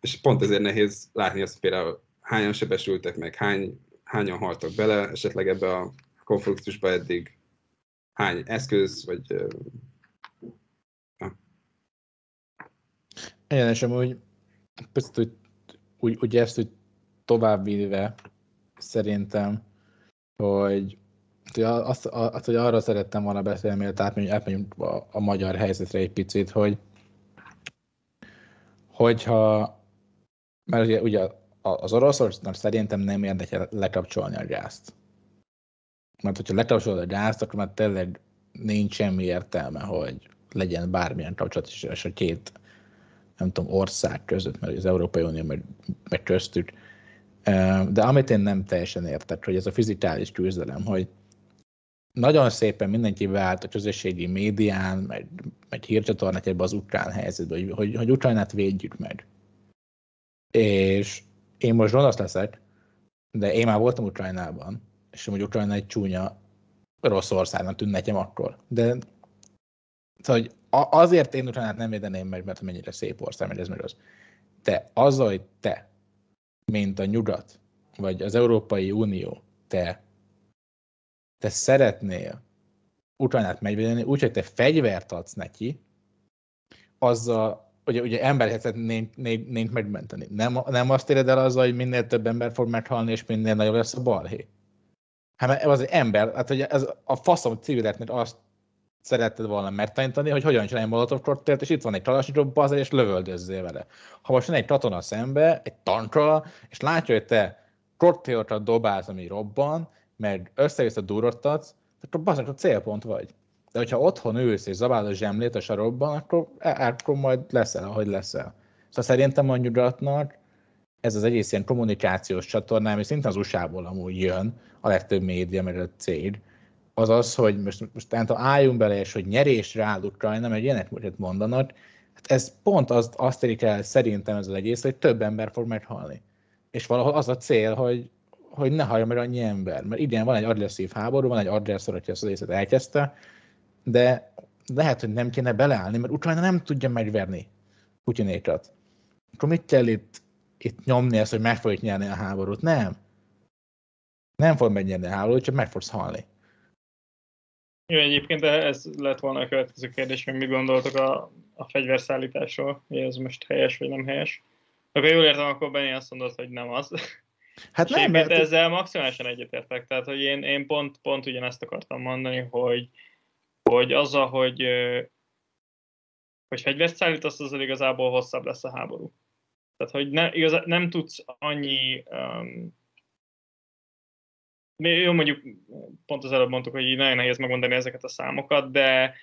És pont ezért nehéz látni azt, például hányan sebesültek meg, hány, hányan haltak bele, esetleg ebbe a konfliktusba eddig hány eszköz, vagy... Egyenesem, hogy persze, úgy, úgy ezt, hogy továbbvinve szerintem, hogy azt, azt, hogy arra szerettem volna beszélni, mielőtt átmegyünk a, a magyar helyzetre egy picit, hogy hogyha, mert ugye, ugye az Oroszországnak szerintem nem érdekel lekapcsolni a gázt. Mert hogyha lekapcsolod a gázt, akkor már tényleg nincs semmi értelme, hogy legyen bármilyen kapcsolat is, és a két, nem tudom, ország között, mert az Európai Unió meg, meg köztük. De amit én nem teljesen értek, hogy ez a fizikális küzdelem, hogy nagyon szépen mindenki beállt a közösségi médián, meg, meg hírcsatornák ebbe az ukrán helyzetbe, hogy, hogy, hogy Ukrajnát védjük meg. És én most gonosz leszek, de én már voltam Ukrajnában, és amúgy Ukrajna egy csúnya rossz országnak tűnt nekem akkor. De szóval, hogy azért én Ukrajnát nem védeném meg, mert mennyire szép ország, mert ez meg az. De az, hogy te, mint a nyugat, vagy az Európai Unió, te te szeretnél Ukrajnát megvédeni, úgyhogy te fegyvert adsz neki, azzal, ugye, ugye embereket nincs megmenteni. Nem, nem azt éred el azzal, hogy minél több ember fog meghalni, és minél nagyobb lesz a balhé. Hát az egy ember, hát ugye ez a faszom civileknek azt szeretted volna megtanítani, hogy hogyan csinálj molotov koktailt, és itt van egy kalasnyikov, bazd, és lövöldözzél vele. Ha most van egy katona szembe, egy tankkal, és látja, hogy te koktailokat dobálsz, ami robban, meg össze-vissza durrottatsz, akkor basznak, a célpont vagy. De hogyha otthon ülsz és zabálod a zsemlét a sarokban, akkor, akkor majd leszel, ahogy leszel. Szóval szerintem a nyugatnak ez az egész ilyen kommunikációs csatornám, és szintén az u es á-ból amúgy jön a legtöbb média, meg a cég, az az, hogy most, most álljunk bele, és hogy nyerésre áll Ukrajna, meg ilyeneket mondanak, hát ez pont azt, azt érik el szerintem ez az egész, hogy több ember fog meghalni. És valahol az a cél, hogy hogy ne hallja meg annyi ember. Mert igen, van egy agresszív háború, van egy agresszor, aki ezt az egészet elkezdte, de lehet, hogy nem kéne beleállni, mert Ukrajna nem tudja megverni Putyinékat. Akkor mit kell itt, itt nyomni ezt, hogy meg fogjuk nyerni a háborút? Nem. Nem fog megnyerni a háborút, csak meg fogsz halni. Jó, egyébként ez lett volna a következő kérdés, hogy mi gondoltok a, a fegyverszállításról, hogy ez most helyes vagy nem helyes. Akkor jól értem, akkor Benni azt mondod, hogy nem az. Hát nem, mert... ezzel maximálisan egyetértek, tehát hogy én, én pont, pont ugyanezt akartam mondani, hogy, hogy azzal, hogy, hogy fegyvert szállítasz, azzal igazából hosszabb lesz a háború. Tehát, hogy ne, igaz, nem tudsz annyi, um, jó, mondjuk pont az előbb mondtuk, hogy nagyon nehéz megmondani ezeket a számokat, de,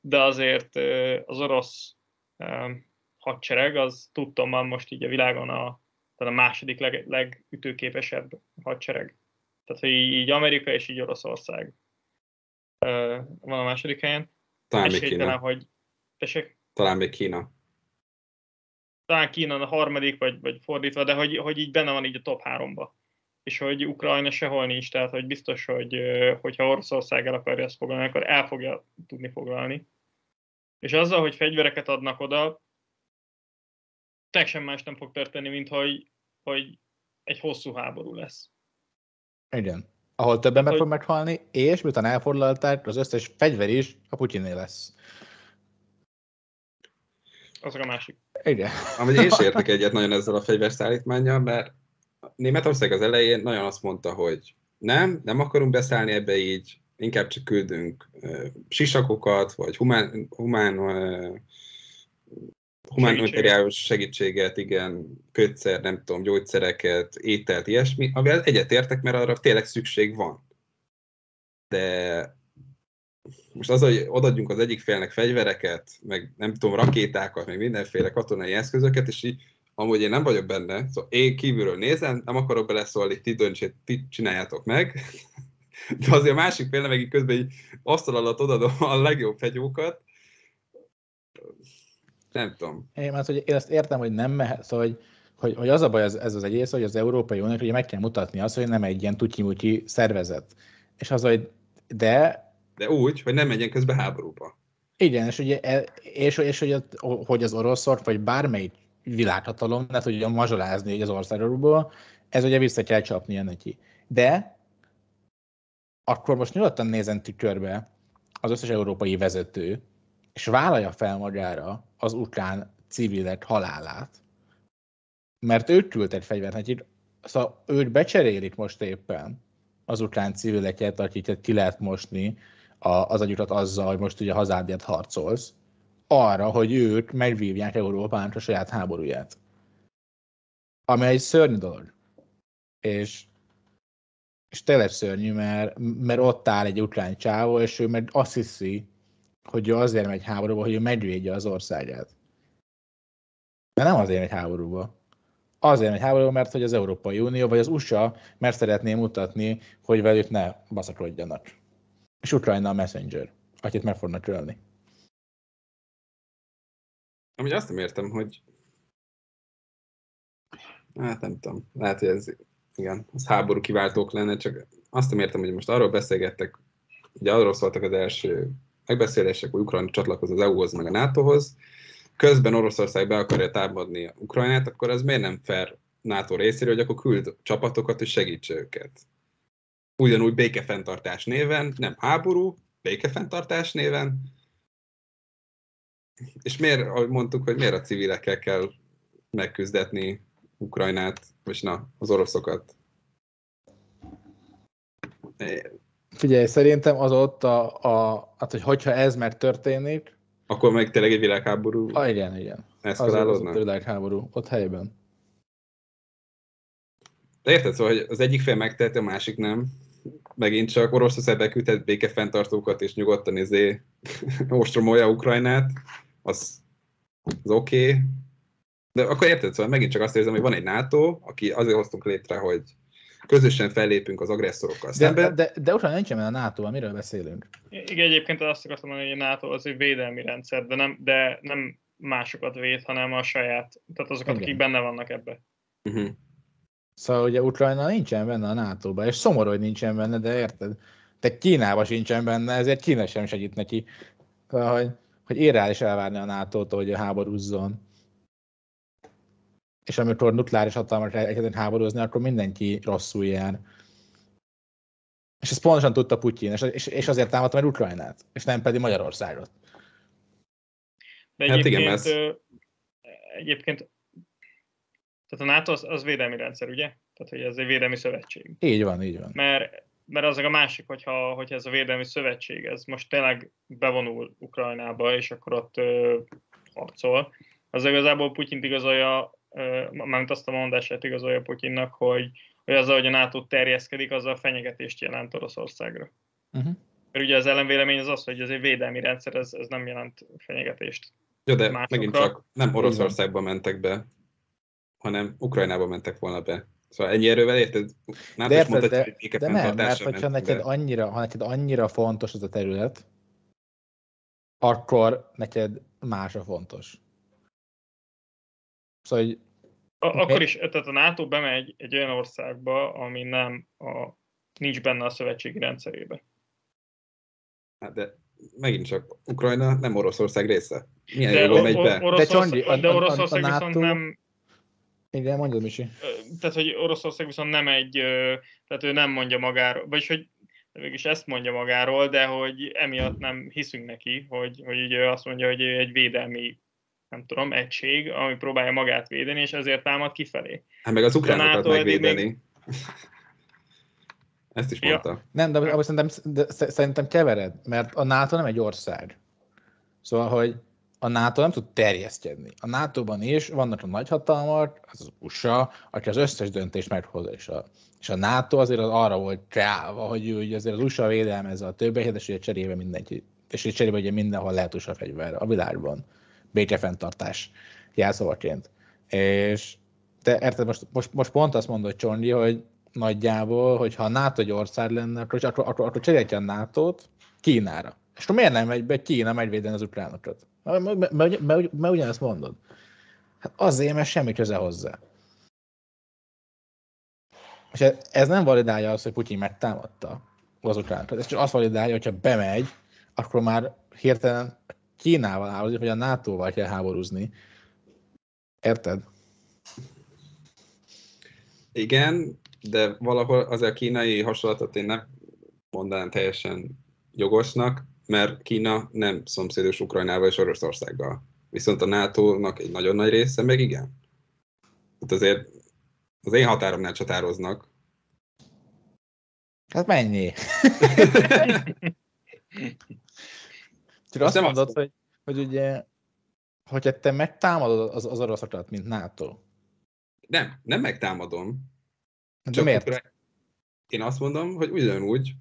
de azért az orosz um, hadsereg, az tudtommal most így a világon a a második leg, legütőképesebb hadsereg. Tehát, hogy így Amerika és így Oroszország uh, van a második helyen. Talán még Kína. Hogy... Talán még Kína. Talán Kína a harmadik, vagy, vagy fordítva, de hogy, hogy így benne van így a top háromba. És hogy Ukrajna sehol nincs, tehát hogy biztos, hogy hogyha Oroszország el akarja ezt foglalni, akkor el fogja tudni foglalni. És azzal, hogy fegyvereket adnak oda, tek sem más nem fog történni, mint hogy, hogy egy hosszú háború lesz. Igen. Ahol több ember fog meghalni, és miután elfoglalták, az összes fegyver is a Putyiné lesz. Azok a másik. Igen. Amúgy én is értek egyet nagyon ezzel a fegyverszállítmánnyal, mert Németország az elején nagyon azt mondta, hogy nem, nem akarunk beszállni ebbe így, inkább csak küldünk uh, sisakokat, vagy humán... humán uh, humanitárius segítséget, igen, kötszer, nem tudom, gyógyszereket, ételt, ilyesmi, amivel egyetértek, mert arra tényleg szükség van. De most az, hogy odadjunk az egyik félnek fegyvereket, meg nem tudom, rakétákat, meg mindenféle katonai eszközöket, és így, amúgy én nem vagyok benne, szóval én kívülről nézem, nem akarok beleszólni, ti döntsét, ti csináljátok meg, de azért a másik félnek meg így közben így asztal alatt odadom a legjobb fegyókat. Nem tudom. Én, hát, hogy én azt értem, hogy nem mehet, szóval, hogy, hogy, hogy az a baj ez, ez az egész, hogy az Európai Uniónak ugye meg kell mutatni azt, hogy nem egy ilyen tutyi-mutyi szervezet. És az, hogy de... De úgy, hogy nem menjen közbe háborúba. Igen, és ugye, és, és, és hogy, hogy az oroszok, vagy bármelyik világhatalom, ne tudja mazsolázni így az országról, ez ugye vissza kell csapnia neki. De akkor most nyugodtan nézen tükörbe az összes európai vezető, és vállalja fel magára az ukrán civilek halálát, mert ők küldtek fegyvert nekik, szóval ők becserélik most éppen az ukrán civileket, akiket ki lehet mosni az agyukat azzal, hogy most ugye hazádért harcolsz, arra, hogy ők megvívják Európának a saját háborúját. Ami egy szörnyű dolog. És, és tényleg szörnyű, mert, mert ott áll egy ukrán csávó, és ő meg azt hiszi, hogy ő azért megy háborúba, hogy ő megvédje az országát. De nem azért megy háborúba. Azért megy háborúba, mert hogy az Európai Unió vagy az u es á mert szeretné mutatni, hogy velük ne baszakodjanak. És Ukrajna a messenger, akit meg fognak ölni. Amúgy azt nem értem, hogy... Hát nem tudom, lehet, hogy ez, igen, az háború kiváltók lenne, csak azt nem értem, hogy most arról beszélgettek, ugye arról szóltak az első megbeszélések, hogy Ukrajna csatlakoz az é u-hoz, meg a nátóhoz, közben Oroszország be akarja támadni a Ukrajnát, akkor ez miért nem fair NATO részéről, hogy akkor küld csapatokat, hogy segítse őket. Ugyanúgy békefenntartás néven, nem háború, békefenntartás néven. És miért, ahogy mondtuk, hogy miért a civilekkel kell megküzdetni Ukrajnát, és na, az oroszokat? Figyelj, szerintem az ott, a, a, hát, hogy hogyha ez már történik, akkor meg tényleg egy világháború? Ah, igen, igen. Eszkalálódna? Az, az világháború, ott helyben. De érted, szóval, hogy az egyik fél megteheti, a másik nem. Megint csak Oroszország beküldhet békefenntartókat, és nyugodtan izé ostromolja Ukrajnát, az, az oké. Okay. De akkor érted, szóval megint csak azt érzem, hogy van egy NATO, aki azért hoztunk létre, hogy közösen fellépünk az agresszorokkal szemben. De, de, de utána nincsen a nátóval, miről beszélünk? Igen, egyébként azt akartam mondani, hogy a NATO az egy védelmi rendszer, de nem, de nem másokat véd, hanem a saját, tehát azokat, igen, akik benne vannak ebben. Uh-huh. Szóval ugye Ukrajna nincsen benne a nátóban, és szomorú, hogy nincsen benne, de érted? Te Kínában sincsen benne, ezért Kína sem segít neki, hogy, hogy irreális elvárni a nátótól, hogy a háborúzzon. És amikor nukleáris hatalmat elkezdett háborúzni, akkor mindenki rosszul jár. És ezt pontosan tudta Putyin, és, és azért támadta meg Ukrajnát, és nem pedig Magyarországot. De egyébként, hát igen, ö, egyébként tehát a NATO az, az védelmi rendszer, ugye? Tehát, hogy ez egy védelmi szövetség. Így van, így van. Mert, mert az a másik, hogyha, hogyha ez a védelmi szövetség, ez most tényleg bevonul Ukrajnába, és akkor ott ö, harcol, az igazából Putyint igazolja, mármint azt a mondását igazolja Putyinnak, hogy, hogy azzal, hogy a NATO terjeszkedik, azzal fenyegetést jelent Oroszországra. Uh-huh. Mert ugye az ellenvélemény az az, hogy ez egy védelmi rendszer, ez, ez nem jelent fenyegetést. Jó, de másokra. Megint csak nem Oroszországba mentek be, hanem Ukrajnába mentek volna be. Szóval ennyi erővel érted? De érted, mondtad, de, hogy de nem, mert hogyha neked annyira, ha neked annyira fontos az a terület, akkor neked más a fontos. Szóval, hogy... a, akkor is, tehát a NATO bemegy egy olyan országba, ami nem a, nincs benne a szövetségi rendszerében. Hát de megint csak Ukrajna nem Oroszország része. Milyen de jól megy be? Oroszország, de, Csondi, de Oroszország a, a, a NATO... viszont nem... Igen, mondjad, Misi. Tehát, hogy Oroszország viszont nem egy... Tehát ő nem mondja magáról, vagyis hogy mégis ezt mondja magáról, de hogy emiatt nem hiszünk neki, hogy, hogy ugye azt mondja, hogy ő egy védelmi, nem tudom, egység, ami próbálja magát védeni, és ezért támad kifelé. Hát meg az ukránokat megvédeni. Még... Ezt is mondta. Ja. Nem, de, de, szerintem, de szerintem kevered, mert a NATO nem egy ország. Szóval, hogy a NATO nem tud terjeszkedni. A nátóban is vannak a nagyhatalmak, az az u es á, aki az összes döntést meghoz, és a, és a NATO azért az arra volt kreálva, hogy ő, azért az u es á védelmezze a többieket, és ugye cserébe mindenki, és ugye cserébe ugye mindenhol lehet u es á fegyver a világban. Békefenntartás jelszavaként. És te érted, most, most, most pont azt mondod, Csondi, hogy nagyjából, hogyha a NATO egy ország lenne, akkor, akkor, akkor, akkor cserélje a nátót Kínára. És akkor miért nem megy be Kína megvédeni az ukránokat? Mert, mert, mert, mert ugyanezt mondod. Hát azért, mert semmi köze hozzá. És ez, ez nem validálja azt, hogy Putyin megtámadta az ukránokat. Ez csak azt validálja, hogyha bemegy, akkor már hirtelen Kínával háborúzni, vagy a nátóval kell háborúzni, Érted? Igen, de valahol az a kínai hasonlatot én nem mondanám teljesen jogosnak, mert Kína nem szomszédos Ukrajnával és Oroszországgal. Viszont a nátónak egy nagyon nagy része meg igen. Hát azért az én határomnál csatároznak. Hát mennyi? Csak azt mondod, azt... hogy, hogy ugye, hogyha te megtámadod az, az oroszokat, mint NATO. Nem, nem megtámadom. Hát csak miért? Ukra... Én azt mondom, hogy ugyanúgy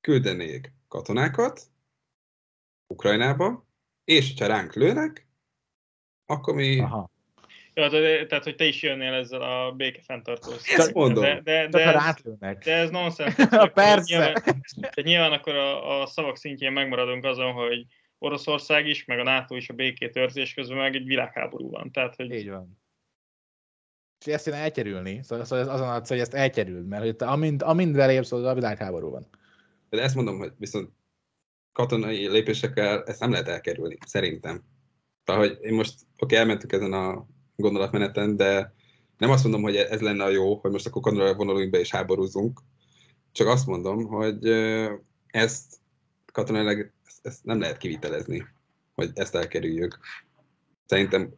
küldenék katonákat Ukrajnába, és ha ránk lőnek, akkor mi... Aha. Jó, tehát, hogy te is jönnél ezzel a békefenntartóhoz. Ezt mondom, de, de, de ez, de ez nonsens. Persze. Nyilván, nyilván akkor a, a szavak szintjén megmaradunk azon, hogy Oroszország is, meg a NATO is a békét őrzés közben meg egy világháború van. Tehát, hogy... Így van. És ezt kéne elkerülni. Szóval azon adsz, hogy ezt elkerüld, mert amint, amint belépsz, a világháború van. De ezt mondom, hogy viszont katonai lépésekkel ezt nem lehet elkerülni, szerintem. Tehát, én most, oké, elmentük ezen a gondolatmeneten, de nem azt mondom, hogy ez lenne a jó, hogy most akkor katonai vonalunkba be és háborúzunk, csak azt mondom, hogy ezt katonailag ezt nem lehet kivitelezni, hogy ezt elkerüljük. Szerintem...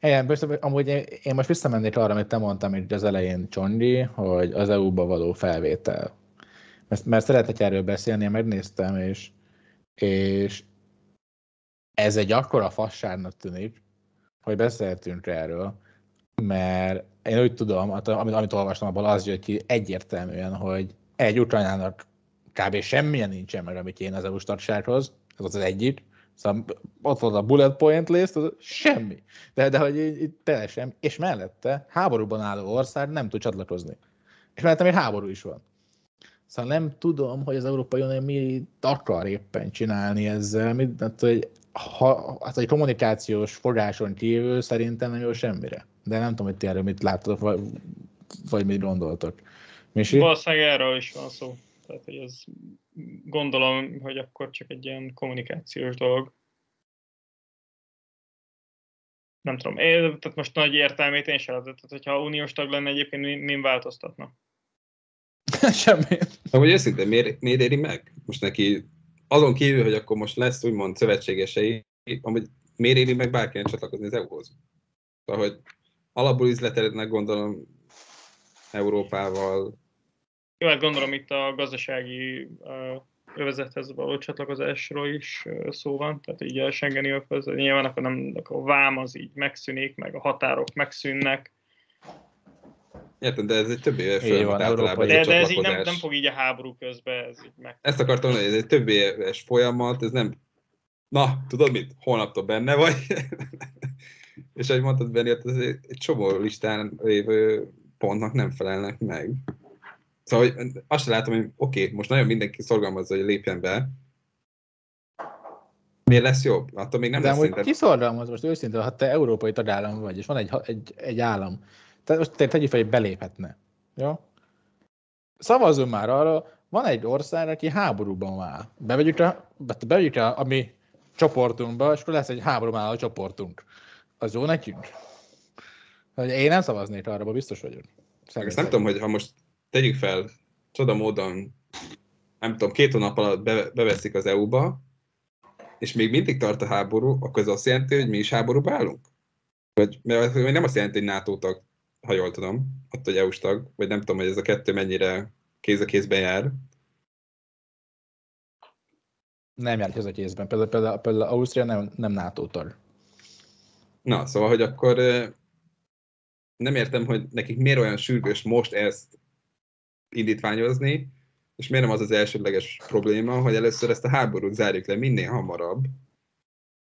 Igen, amúgy én most visszamennék arra, amit te mondtam itt az elején, Csondi, hogy az é u-ba való felvétel. Mert szeretnék erről beszélni, én megnéztem, és, és ez egy akkora fasságnak tűnik, hogy beszéltünk erről, mert én úgy tudom, amit, amit olvastam, abból az jött ki egyértelműen, hogy egy Ukrajnának kb. Semmilyen nincsen meg, amit én az é u-s tagsághoz, ez az, az egyik. Szóval ott volt a bullet point list, az semmi. De, de hogy így, így teljesen. És mellette háborúban álló ország nem tud csatlakozni. És mellette még háború is van. Szóval nem tudom, hogy az Európai Unió mi akar éppen csinálni ezzel, mit, hát, hogy ha, hát egy kommunikációs fogáson kívül szerintem nem jó semmire. De nem tudom, hogy ti erről mit láttok, vagy, vagy mit gondoltok. Misi? Valószínűleg erről is van szó. Tehát, hogy ez, gondolom, hogy akkor csak egy ilyen kommunikációs dolog. Nem tudom, én, tehát most nagy értelmét én sem látom. Tehát, hogyha uniós tag lenne egyébként, mi, mi változtatna? Semmi. Amúgy őszintén, miért, miért éri meg? Most neki azon kívül, hogy akkor most lesz úgymond szövetségesei, amúgy miért éri meg bárkinek csatlakozni az é u-hoz? Tehát, hogy alapból üzletelednek, gondolom, Európával. Jó, hát gondolom itt a gazdasági uh, övezethez való csatlakozásról is uh, szó van, tehát így a schengeni övezethez, nyilván akkor, nem, akkor a vám az így megszűnik, meg a határok megszűnnek. Értem, de ez egy több éves folyamat általában. De, de ez így nem, nem fog így a háború közben ez így meg. Ezt akartam mondani, ez egy több éves folyamat, ez nem... Na, tudod mit? Holnaptól benne vagy. És ahogy mondtad, Benni, ez egy, egy csomó listán lévő pontnak nem felelnek meg. Szóval hogy azt sem látom, hogy oké, okay, most nagyon mindenki szorgalmazza, hogy lépjen be. Miért lesz jobb? Attól még nem de lesz szinten. Ki szorgalmaz most őszintén, ha te európai tagállam vagy, és van egy, egy, egy állam. Tehát most tegyük fel, hogy beléphetne. Ja? Szavazzunk már arra, van egy ország, aki háborúban áll. Bevegyük rá, bevegyük rá a mi csoportunkba, és akkor lesz egy háborúban álló csoportunk. Az jó nekünk? Én nem szavaznék arra, biztos vagyok. Szerintem. Ezt nem tudom, hogy ha most tegyük fel, csoda módon, nem tudom, két hónap alatt be, beveszik az é u-ba, és még mindig tart a háború, akkor ez azt jelenti, hogy mi is háborúba állunk? Vagy, mert nem azt jelenti, hogy NATO tag, ha jól tudom, attól, hogy é u-s tag, vagy nem tudom, hogy ez a kettő mennyire kéz a kézben jár. Nem jár kéz a kézben, például, például, például Ausztria nem, nem NATO tag. Na, szóval, hogy akkor nem értem, hogy nekik miért olyan sürgős most ezt indítványozni, és miért nem az az elsődleges probléma, hogy először ezt a háborút zárjuk le minél hamarabb,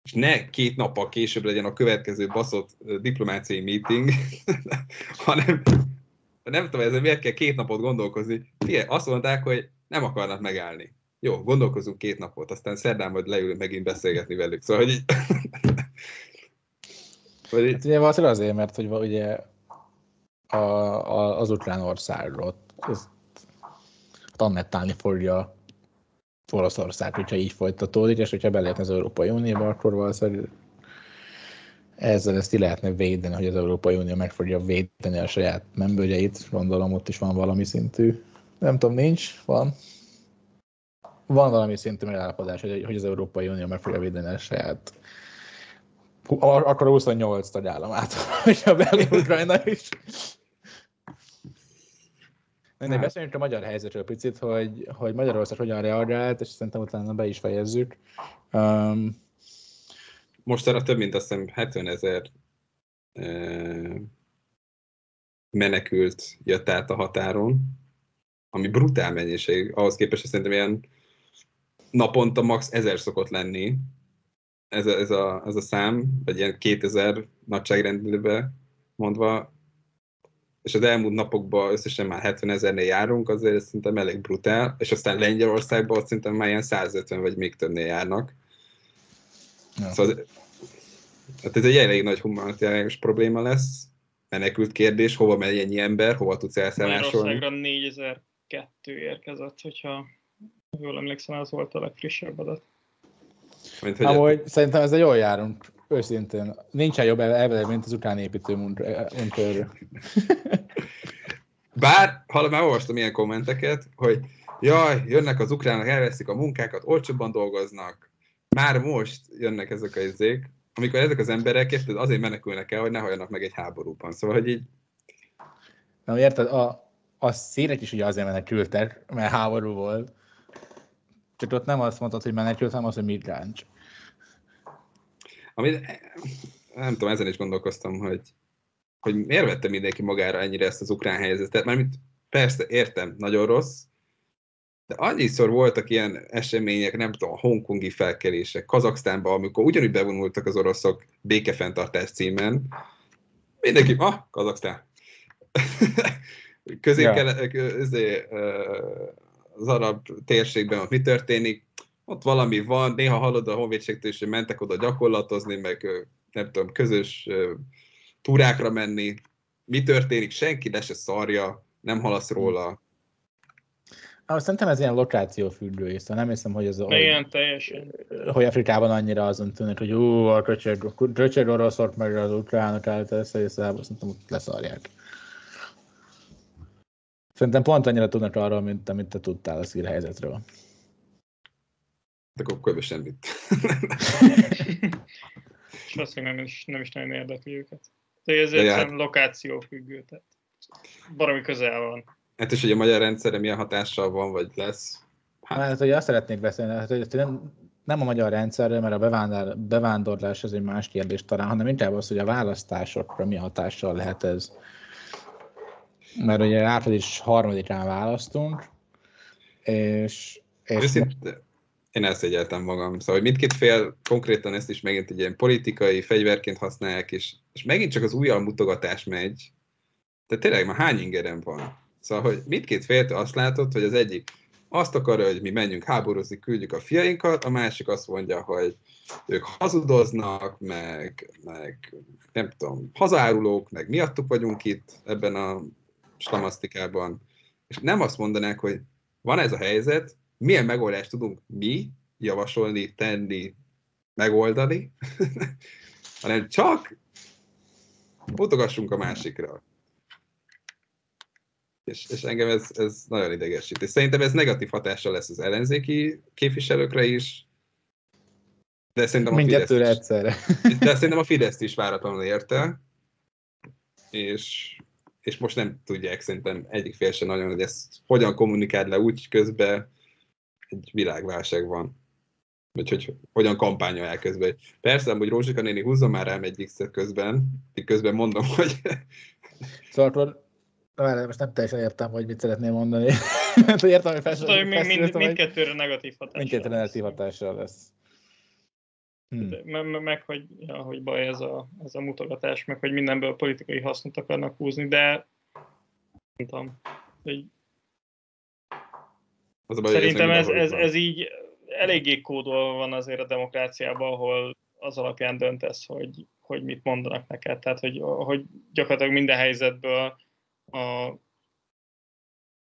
és ne két nappal később legyen a következő baszott diplomáciai meeting, hanem nem tudom, ezzel miért kell két napot gondolkozni. Figyelj, azt mondták, hogy nem akarnak megállni. Jó, gondolkozunk két napot, aztán szerdán majd leülünk megint beszélgetni velük. Szóval, hogy így... hát ugye valószínűleg azért, mert hogy ugye a, a, az ukrán országot ezt annettálni fogja Oroszország, hogyha így folytatódik, és hogyha belépne az Európai Unióba, akkor valószínűleg Ezzel ezt ki lehetne védeni, hogy az Európai Unió meg fogja védeni a saját membőrjeit. Gondolom ott is van valami szintű, nem tudom, nincs, van. Van valami szintű megállapodás, hogy az Európai Unió meg fogja védeni a saját, akkor huszonnyolc tagállamát, hogy a belé Ukrajna is. Én beszéljünk a magyar helyzetről picit, hogy, hogy Magyarország hogyan reagált, és szerintem utána be is fejezzük. Um, Mostanra több mint azt hiszem hetven ezer uh, menekült jött át a határon, ami brutál mennyiség, ahhoz képest, hogy szerintem ilyen naponta max. ezer szokott lenni ez a, ez a, ez a szám, vagy ilyen kétezer nagyságrendben mondva, és az elmúlt napokban összesen már hetven ezernél járunk, azért ez szerintem elég brutál, és aztán Lengyelországban ott szerintem már ilyen százötven vagy még többnél járnak. Ja. Szóval az, hát ez egy elég nagy humanitárius probléma lesz, menekült kérdés, hova megy ennyi ember, hova tudsz elszállásolni. Magyarországra négyezer-kettő érkezett, hogyha jól emlékszem, ez volt a legfrissebb adat. Mint, hogy Amúgy, e... szerintem ezzel jól járunk, őszintén. Nincsen jobb elveleg, mint az ukrán építő munkörről. Bár, ha már olvastam ilyen kommenteket, hogy jaj, jönnek az ukránok, elveszik a munkákat, olcsóbban dolgoznak. Már most jönnek ezek a izék, amikor ezek az emberek azért menekülnek el, hogy ne halljanak meg egy háborúban. Szóval, hogy így... Na, érted, a, a szírek is ugye azért menekültek, mert háború volt. Csak ott nem azt mondtad, hogy menekült, hanem az, hogy migráns. Amit, nem tudom, ezen is gondolkoztam, hogy, hogy miért vette mindenki magára ennyire ezt az ukrán helyzetet. Mármint persze, értem, nagyon rossz, de annyiszor voltak ilyen események, nem tudom, a hongkongi felkelések, Kazaksztánban, amikor ugyanúgy bevonultak az oroszok békefenntartás címen. Mindenki, ah, Kazaksztán. Közép-kelet, az arab térségben ott mi történik, ott valami van, néha hallod a honvédségtől is, hogy mentek oda gyakorlatozni, meg nem tudom, közös túrákra menni, mi történik, senki le se szarja, nem halasz róla. Ah, szerintem ez ilyen lokáció függő, és nem hiszem, hogy ez olyan, hogy Afrikában annyira azon tűnik, hogy ú, a köcsög oroszok meg az ukránok állt össze, és szerintem leszarják. Szerintem pont annyira tudnak arról, mint amit te tudtál a szír helyzetről. De akkor semmit. És azt még nem is, nem is nagyon érdekli őket. De ez egyszerűen jár... lokáció függő, tehát baromi közel van. Hát is, hogy a magyar rendszerre milyen hatással van, vagy lesz? Hát, hát hogy azt szeretnék beszélni, hát, hogy nem, nem a magyar rendszerre, mert a bevándorlás az egy más kérdés talán, hanem inkább az, hogy a választásokra mi hatással lehet ez. Mert ugye április harmadikán választunk, és... és Őszint, ma... Én elszégyeltem magam. Szóval, hogy mindkét fél konkrétan ezt is megint egy ilyen politikai fegyverként használják, és, és megint csak az újjal mutogatás megy. Tehát tényleg már hány ingerem van? Szóval, hogy mindkét féltől azt látod, hogy az egyik azt akarja, hogy mi menjünk háborúzni, küldjük a fiainkat, a másik azt mondja, hogy ők hazudoznak, meg, meg nem tudom, hazárulók, meg miattuk vagyunk itt ebben a slamasztikában. És nem azt mondanák, hogy van ez a helyzet, milyen megoldást tudunk mi javasolni, tenni, megoldani, hanem csak mutogassunk a másikra. És, és engem ez, ez nagyon idegesít. És szerintem ez negatív hatással lesz az ellenzéki képviselőkre is, de szerintem a Fidesz is, egyszerre. De szerintem a Fideszt is váratlanul érte, és, és most nem tudják szerintem egyik fél sem nagyon, hogy ezt hogyan kommunikáld le úgy, közben egy világválság van. Vagy hogy hogyan kampányolják közben. Persze, amúgy Rózsika néni húzza már rám egy X-et közben, közben mondom, hogy... Szóval Na, most nem teljesen értem, hogy mit szeretném mondani. Értem, hogy felsőztem. Mind, mind, mindkettőre negatív hatással Mindkettőre negatív hatással lesz. lesz. Hmm. Meg, hogy, ja, hogy baj ez a, ez a mutogatás, meg hogy mindenből politikai hasznot akarnak húzni, de nem tudom, hogy... Baj, szerintem ez, ez, ez így eléggé kódolva van azért a demokráciában, ahol az alapján döntesz, hogy, hogy mit mondanak neked. Tehát, hogy, hogy gyakorlatilag minden helyzetből A,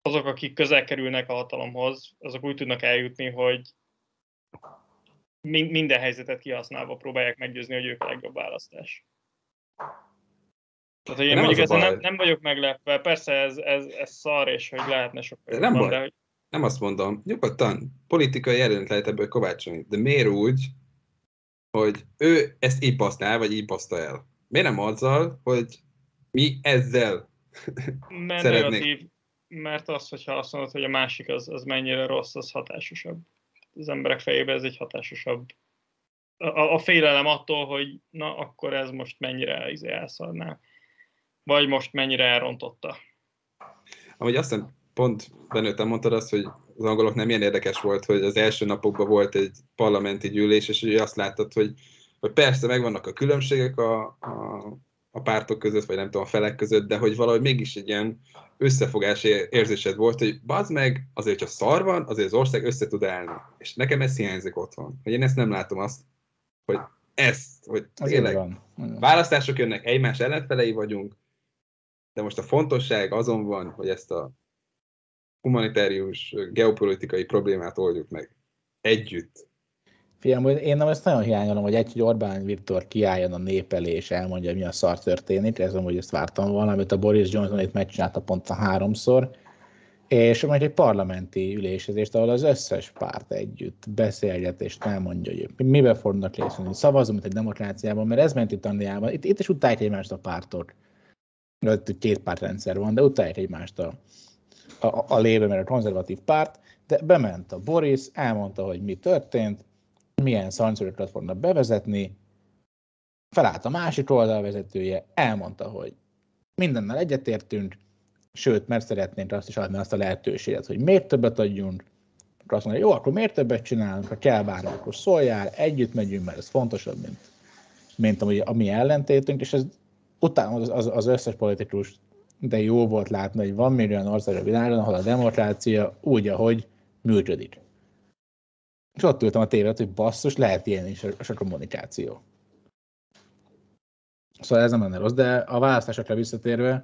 azok, akik közel kerülnek a hatalomhoz, azok úgy tudnak eljutni, hogy mi, minden helyzetet kihasználva próbálják meggyőzni, hogy ők a legjobb választás. Tehát, hogy én nem, mondjuk nem, nem vagyok meglepve, persze ez, ez, ez szar, és hogy lehetne sokkal nem jobban, baj. De... Nem azt mondom, nyugodtan, politikai jelent lehet ebből kovácsolni, de miért úgy, hogy ő ezt így használ, vagy így használ el? Miért nem azzal, hogy mi ezzel mert szeretnénk? Negatív, mert az, hogyha azt mondod, hogy a másik az, az mennyire rossz, az hatásosabb. Az emberek fejében ez egy hatásosabb. A, a félelem attól, hogy na, akkor ez most mennyire elszarná. Vagy most mennyire elrontotta. Amúgy aztán pont Benőtem mondtad azt, hogy az angolok nem ilyen érdekes volt, hogy az első napokban volt egy parlamenti gyűlés, és ugye azt láttad, hogy, hogy persze megvannak a különbségek a, a, a pártok között, vagy nem tudom, a felek között, de hogy valahogy mégis egy ilyen összefogás érzésed volt, hogy bazd meg, azért csak szar van, azért az ország össze tud állni. És nekem ez hiányzik otthon. Hogy én ezt nem látom azt, hogy ezt, hogy tényleg választások jönnek, egymás ellenfelei vagyunk, de most a fontosság azon van, hogy ezt a humanitárius, geopolitikai problémát oldjuk meg. Együtt. Fiam, én nem ezt nagyon hiányolom, hogy egy, hogy Orbán Viktor kiálljon a nép elé, és elmondja, hogy mi a szar történik. Ez amúgy ezt vártam volna, amit a Boris Johnson itt megcsinálta pont a háromszor. És majd egy parlamenti ülésezést, ahol az összes párt együtt beszélget, és elmondja, hogy mibe fognak részleni. Szavazom itt egy demokráciában, mert ez ment itt Angliában. Itt, itt is utálják egymást a pártok. Két pártrendszer van, de utálják egymást a a, a lébe, mert a konzervatív párt, de bement a Boris, elmondta, hogy mi történt, milyen szankciókat fognak bevezetni, felállt a másik oldal vezetője, elmondta, hogy mindennel egyetértünk, sőt, mert szeretnénk azt is adni azt a lehetőséget, hogy még többet adjunk, akkor azt mondja, jó, akkor miért többet csinálunk, ha kell bánni, akkor szóljál, együtt megyünk, mert ez fontosabb, mint, mint amúgy a mi ellentétünk, és ez utána az, az, az összes politikus, de jó volt látni, hogy van még olyan ország a világon, ahol a demokrácia úgy, ahogy működik. És ott ültem a tévét, hogy basszus, lehet ilyen is a kommunikáció. Szóval ez nem lenne rossz, de a választásokra visszatérve,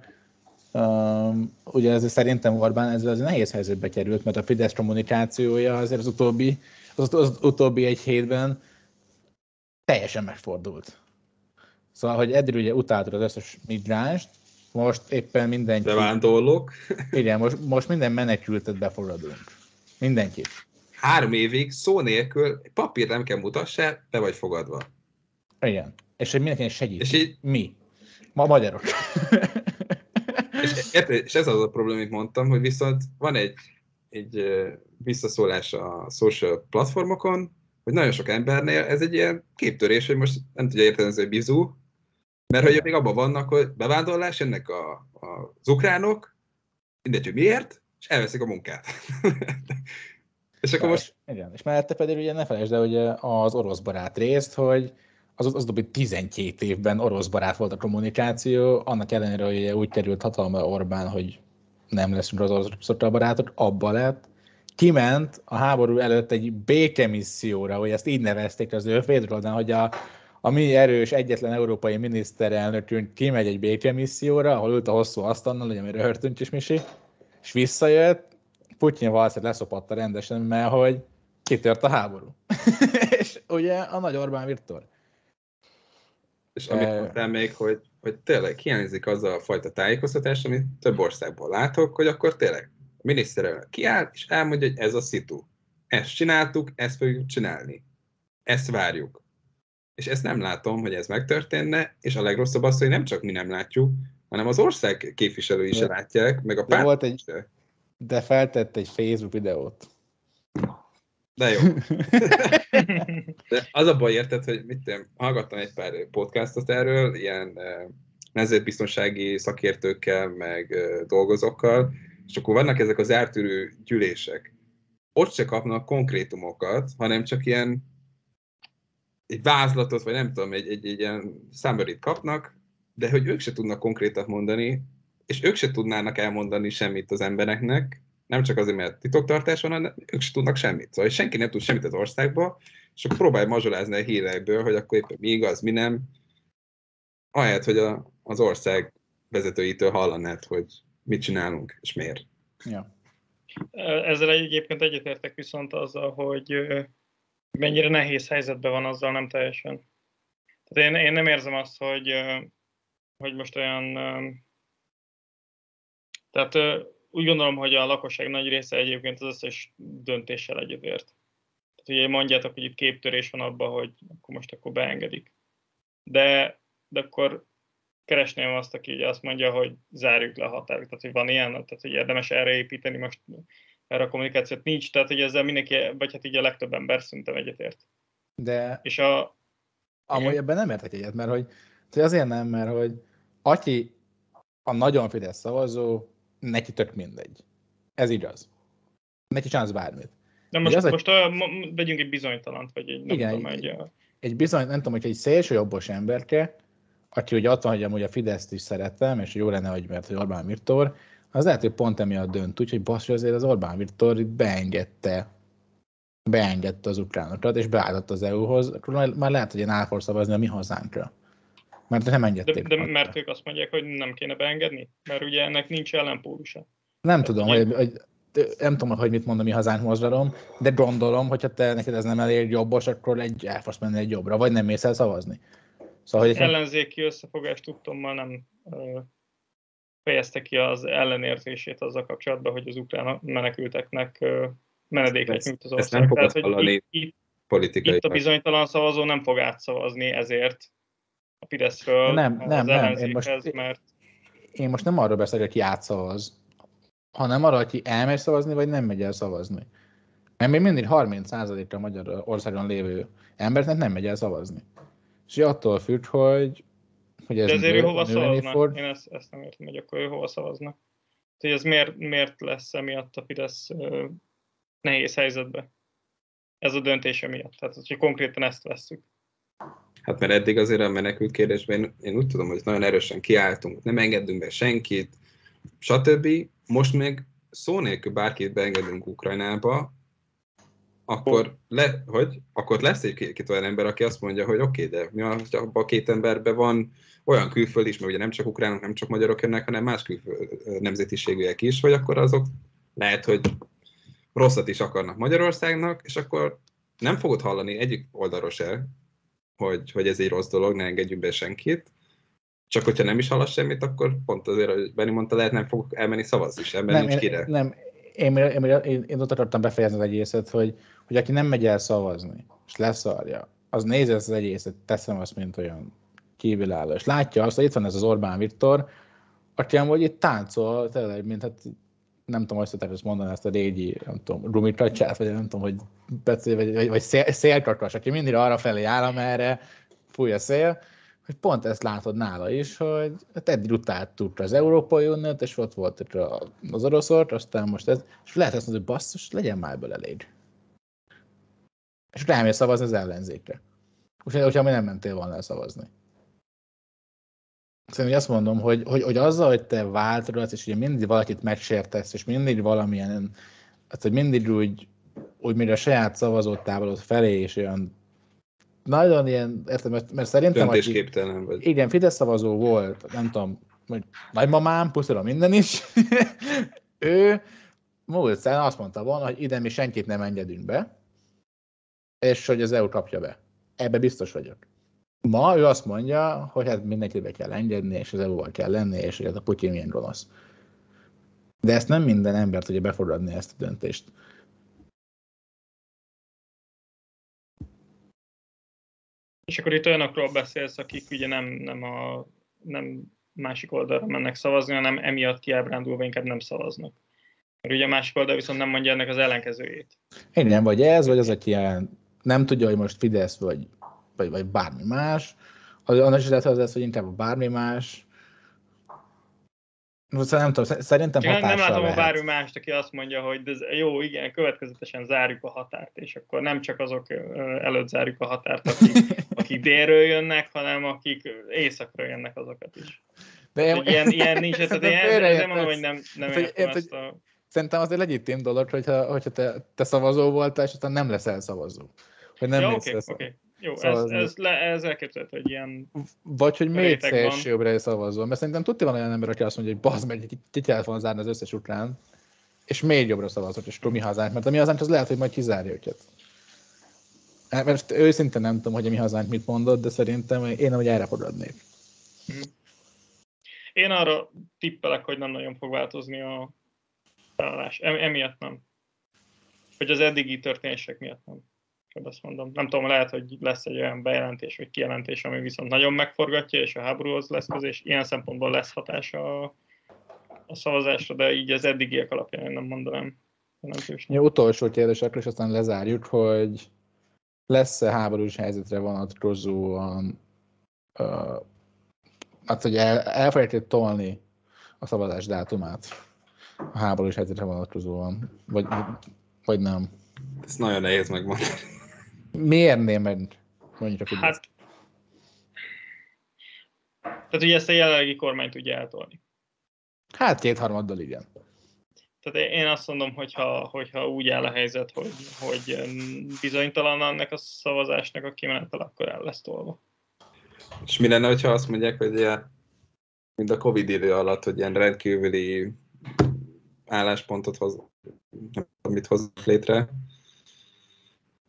um, ugye ez, szerintem Orbán ezzel az nehéz helyzetbe került, mert a Fidesz kommunikációja azért az utóbbi, az, az utóbbi egy hétben teljesen megfordult. Szóval, hogy eddig ugye utáltad az összes migránst, most éppen mindenki... Bevándorlók. Igen, most, most minden menekültet befogadunk. Mindenkit. Három évig szó nélkül papír nem kell mutassál, be vagy fogadva. Igen. És hogy mindenkinek segít. És így... Mi? Ma magyarok. És, és ez az a probléma, amit mondtam, hogy viszont van egy, egy visszaszólás a social platformokon, hogy nagyon sok embernél ez egy ilyen képtörés, hogy most nem tudja érteni, ez egy bizú, mert hogy még abban vannak, hogy bevándorlás, jönnek a, a, az ukránok, mindegy, hogy miért, és elveszik a munkát. És akkor most... Igen, és mellette pedig ugye ne felejtsd el, hogy az orosz barát részt, hogy az az utóbbi tizenkét évben orosz barát volt a kommunikáció, annak ellenére, hogy úgy került hatalma Orbán, hogy nem leszünk az oroszokkal barátok, abba lett. Kiment a háború előtt egy békemisszióra, hogy ezt így nevezték az ő fédroldán, hogy a A mi erős egyetlen európai miniszterelnökünk kimegy egy békemisszióra, ahol ült a hosszú asztalnal, ugye mi röhörtünk is, Misi, és visszajött, Putyin valószínűleg leszopatta rendesen, mert hogy kitört a háború. És ugye a nagy Orbán Viktor. És amit mondtál még, hogy, hogy tényleg hiányzik az a fajta tájékoztatás, amit több országból látok, hogy akkor tényleg a miniszterelnök kiáll, és elmondja, hogy ez a szitu. Ezt csináltuk, ezt fogjuk csinálni. Ezt várjuk. És ezt nem látom, hogy ez megtörténne, és a legrosszabb az, hogy nem csak mi nem látjuk, hanem az ország képviselői is látják, meg a párt. De, volt egy, de feltett egy Facebook videót. De jó. De az a baj, érted, hogy mit tudom, hallgattam egy pár podcastot erről, ilyen nemzetbiztonsági szakértőkkel, meg dolgozókkal, és akkor vannak ezek az ártűrő gyűlések. Ott se kapnak konkrétumokat, hanem csak ilyen egy vázlatot, vagy nem tudom, egy, egy, egy ilyen számberit kapnak, de hogy ők se tudnak konkrétat mondani, és ők se tudnának elmondani semmit az embereknek, nem csak azért, mert titoktartás van, hanem ők se tudnak semmit. Szóval senki nem tud semmit az országba, és akkor próbálj mazsolázni a hírekből, hogy akkor éppen mi igaz, mi nem, ahelyett, hogy a, az ország vezetőitől hallanád, hogy mit csinálunk, és miért. Ja. Ezzel egyébként egyetértek viszont azzal, hogy mennyire nehéz helyzetben van azzal, nem teljesen. Tehát én, én nem érzem azt, hogy hogy most olyan... Tehát úgy gondolom, hogy a lakosság nagy része egyébként az összes döntéssel egyetért. Tehát ugye mondjátok, hogy itt képtörés van abban, hogy akkor most akkor beengedik. De, de akkor keresném azt, aki ugye azt mondja, hogy zárjuk le a határt. Tehát, hogy van ilyen, tehát hogy érdemes erre építeni most, erre a kommunikációt nincs. Tehát, hogy ezzel mindenki, vagy hát így a legtöbb ember szerintem egyetért. De és a, amúgy ebben nem értek egyet, mert hogy azért nem, mert hogy aki a nagyon Fidesz szavazó, neki tök mindegy. Ez igaz. Neki csinálsz bármit. De most, az, most a, vegyünk egy bizonytalant, vagy egy nem igen, tudom, egy... Egy, egy bizony, nem tudom, hogy egy szélsőjobbos emberke, aki ugye ott van, hogy amúgy a Fideszt is szeretem, és jó lenne, hogy mert hogy Orbán Viktor, az lehet, hogy pont emiatt dönt úgy, hogy basszus, azért az Orbán Viktor itt beengedte, beengedte az ukránokat, és beállott az é u-hoz, akkor már lehet, hogy én el fog szavazni a mi hazánkra. Mert nem engedték. De, de mert ők azt mondják, hogy nem kéne beengedni? Mert ugye ennek nincs ellenpólusa. Nem tudom, hogy, hogy, nem tudom, hogy mit mond a mi hazánk mozgalom, de gondolom, hogyha te neked ez nem elég jobbos, akkor egy, el fogsz menni egy jobbra, vagy nem mész el szavazni. Szóval, hogy ellenzéki összefogást tudtommal nem ö, fejezte ki az ellenértését azzal kapcsolatban, hogy az ukrán menekülteknek ö, menedéket nyújt az ország. Nem Tehát, hogy itt, itt, politikai itt a bizonytalan szavazó nem fog átszavazni ezért a Fideszről, nem, az nem, nem. Én most, mert... én most nem arról beszélek, aki átszavaz, hanem arra, aki elmegy szavazni, vagy nem megy el szavazni. Mert még mindig harminc százaléka Magyarországon lévő embernek nem megy el szavazni. És attól függ, hogy, hogy ez nő, ő hova szavaznak? Ford. Én ezt, ezt nem értem, hogy akkor ő hova szavaznak. Tehát ez miért, miért lesz emiatt a Fidesz uh, nehéz helyzetbe? Ez a döntése miatt. Tehát, hogy konkrétan ezt vesszük. Hát mert eddig azért a menekült kérdésben én úgy tudom, hogy nagyon erősen kiálltunk, nem engedünk be senkit, stb. Most meg szó nélkül bárkit beengedünk Ukrajnába, akkor, le, hogy, akkor lesz egy-két olyan ember, aki azt mondja, hogy oké, okay, de mi az, hogy abban a két emberben van olyan külföld is, mert ugye nem csak ukránok, nem csak magyarok jönnek, hanem más külföld nemzetiségűek is, hogy akkor azok lehet, hogy rosszat is akarnak Magyarországnak, és akkor nem fogod hallani egyik oldalról se, Hogy, hogy ez egy rossz dolog, ne engedjünk be senkit. Csak hogyha nem is hallasz semmit, akkor pont azért, ahogy Benni mondta, lehet nem fogok elmenni szavazni sem, mert nincs kire. Nem, én, én, én, én ott akartam befejezni az egészet, hogy, hogy aki nem megy el szavazni, és leszarja, az nézi ezt az egészet, teszem azt, mint olyan kívülálló. És látja azt, hogy itt van ez az Orbán Viktor, aki amúgy itt táncol, tényleg, mint hát nem tudom, azt szokták ezt mondani, ezt a régi, nem tudom, rumikacsát, vagy nem tudom, hogy beszél, vagy, vagy, vagy szél, szélkakas, aki mindig arra felé áll, amerre fúj a szél, hogy pont ezt látod nála is, hogy hát eddig utáltuk az Európai Uniót, és ott volt itt az oroszort, aztán most ez, és lehet azt mondani, hogy basszus, legyen már ebből elég. És rámér szavazni az ellenzékre. Úgyhogy, hogyha nem mentél volna el szavazni. Szerintem azt mondom, hogy, hogy, hogy azzal, hogy te változtatsz, és ugye mindig valakit megsértesz, és mindig valamilyen, hát, hogy mindig úgy, úgy mire a saját szavazott távolod felé, és olyan nagyon ilyen, értem, mert szerintem... Döntésképtelen vagy. Igen, Fidesz szavazó volt, nem tudom, hogy nagymamám, puszilom minden is, ő múlt szeren azt mondta volna, hogy ide mi senkit nem engedünk be, és hogy az é u kapja be. Ebbe biztos vagyok. Ma ő azt mondja, hogy hát mindenkit be kell engedni, és az é u-val kell lenni, és hogy hát a Putyin milyen gonosz. De ezt nem minden ember tudja befogadni, ezt a döntést. És akkor itt olyanokról beszélsz, akik ugye nem, nem, a, nem másik oldalra mennek szavazni, hanem emiatt kiábrándulva inkább nem szavaznak. Mert ugye a másik oldal viszont nem mondja ennek az ellenkezőjét. Én nem vagy ez, vagy az, aki nem tudja, hogy most Fidesz vagy... Vagy, vagy bármi más, az annak is lehet, hogy az lesz, hogy inkább bármi más. Most nem tudom, szerintem hatással lehet. Nem látom lehet. A bármi mást, aki azt mondja, hogy de jó, igen, következetesen zárjuk a határt, és akkor nem csak azok előtt zárjuk a határt, akik, akik délről jönnek, hanem akik északról jönnek azokat is. De én... ilyen, ilyen nincs, tehát én, én nem mondom, hogy nem, nem értem ezt a... Szerintem az egy legitim dolog, hogyha, hogyha te, te szavazó voltál, és aztán nem leszel szavazó. Hogy nem ja, oké, oké. Jó, ez, ez, le, ez elképzelhető, hogy ilyen... Vagy, hogy még szélsőbbre szavazzon, mert szerintem tudti van olyan ember, aki azt mondja, hogy bazd meg, ki kell volna zárni az összes ukrán, és még jobbra szavazott, és akkor mi hazánk, mert a mi hazánk az lehet, hogy majd kizárja őket. Mert őszintén nem tudom, hogy a mi hazánk mit mondott, de szerintem én amúgy erre fogadnék. Én arra tippelek, hogy nem nagyon fog változni a felállás. Emiatt nem. Hogy az eddigi történések miatt nem. Azt mondom. Nem tudom, lehet, hogy lesz egy olyan bejelentés vagy kijelentés, ami viszont nagyon megforgatja, és a háborúhoz lesz közé, és ilyen szempontból lesz hatása a, a szavazásra, de így az eddigiek alapján én nem mondanám. Ja, utolsó kérdésekre, és aztán lezárjuk, hogy lesz-e háborús helyzetre vonatkozóan, uh, hát hogy el, elfelejtett tolni a szavazás dátumát a háborús helyzetre vonatkozóan, vagy, vagy nem? Ez nagyon nehéz megmondani. Miért nem, mert mondjuk a hát, tehát ugye ezt a jelenlegi kormány tudja eltolni. Hát kétharmaddal igen. Tehát én azt mondom, hogyha, hogyha úgy áll a helyzet, hogy, hogy bizonytalan ennek a szavazásnak a kimenetel, akkor el lesz tolva. És mi lenne, hogyha azt mondják, hogy ilyen, mint a Covid idő alatt, hogy ilyen rendkívüli álláspontot hoz, amit hoznak létre,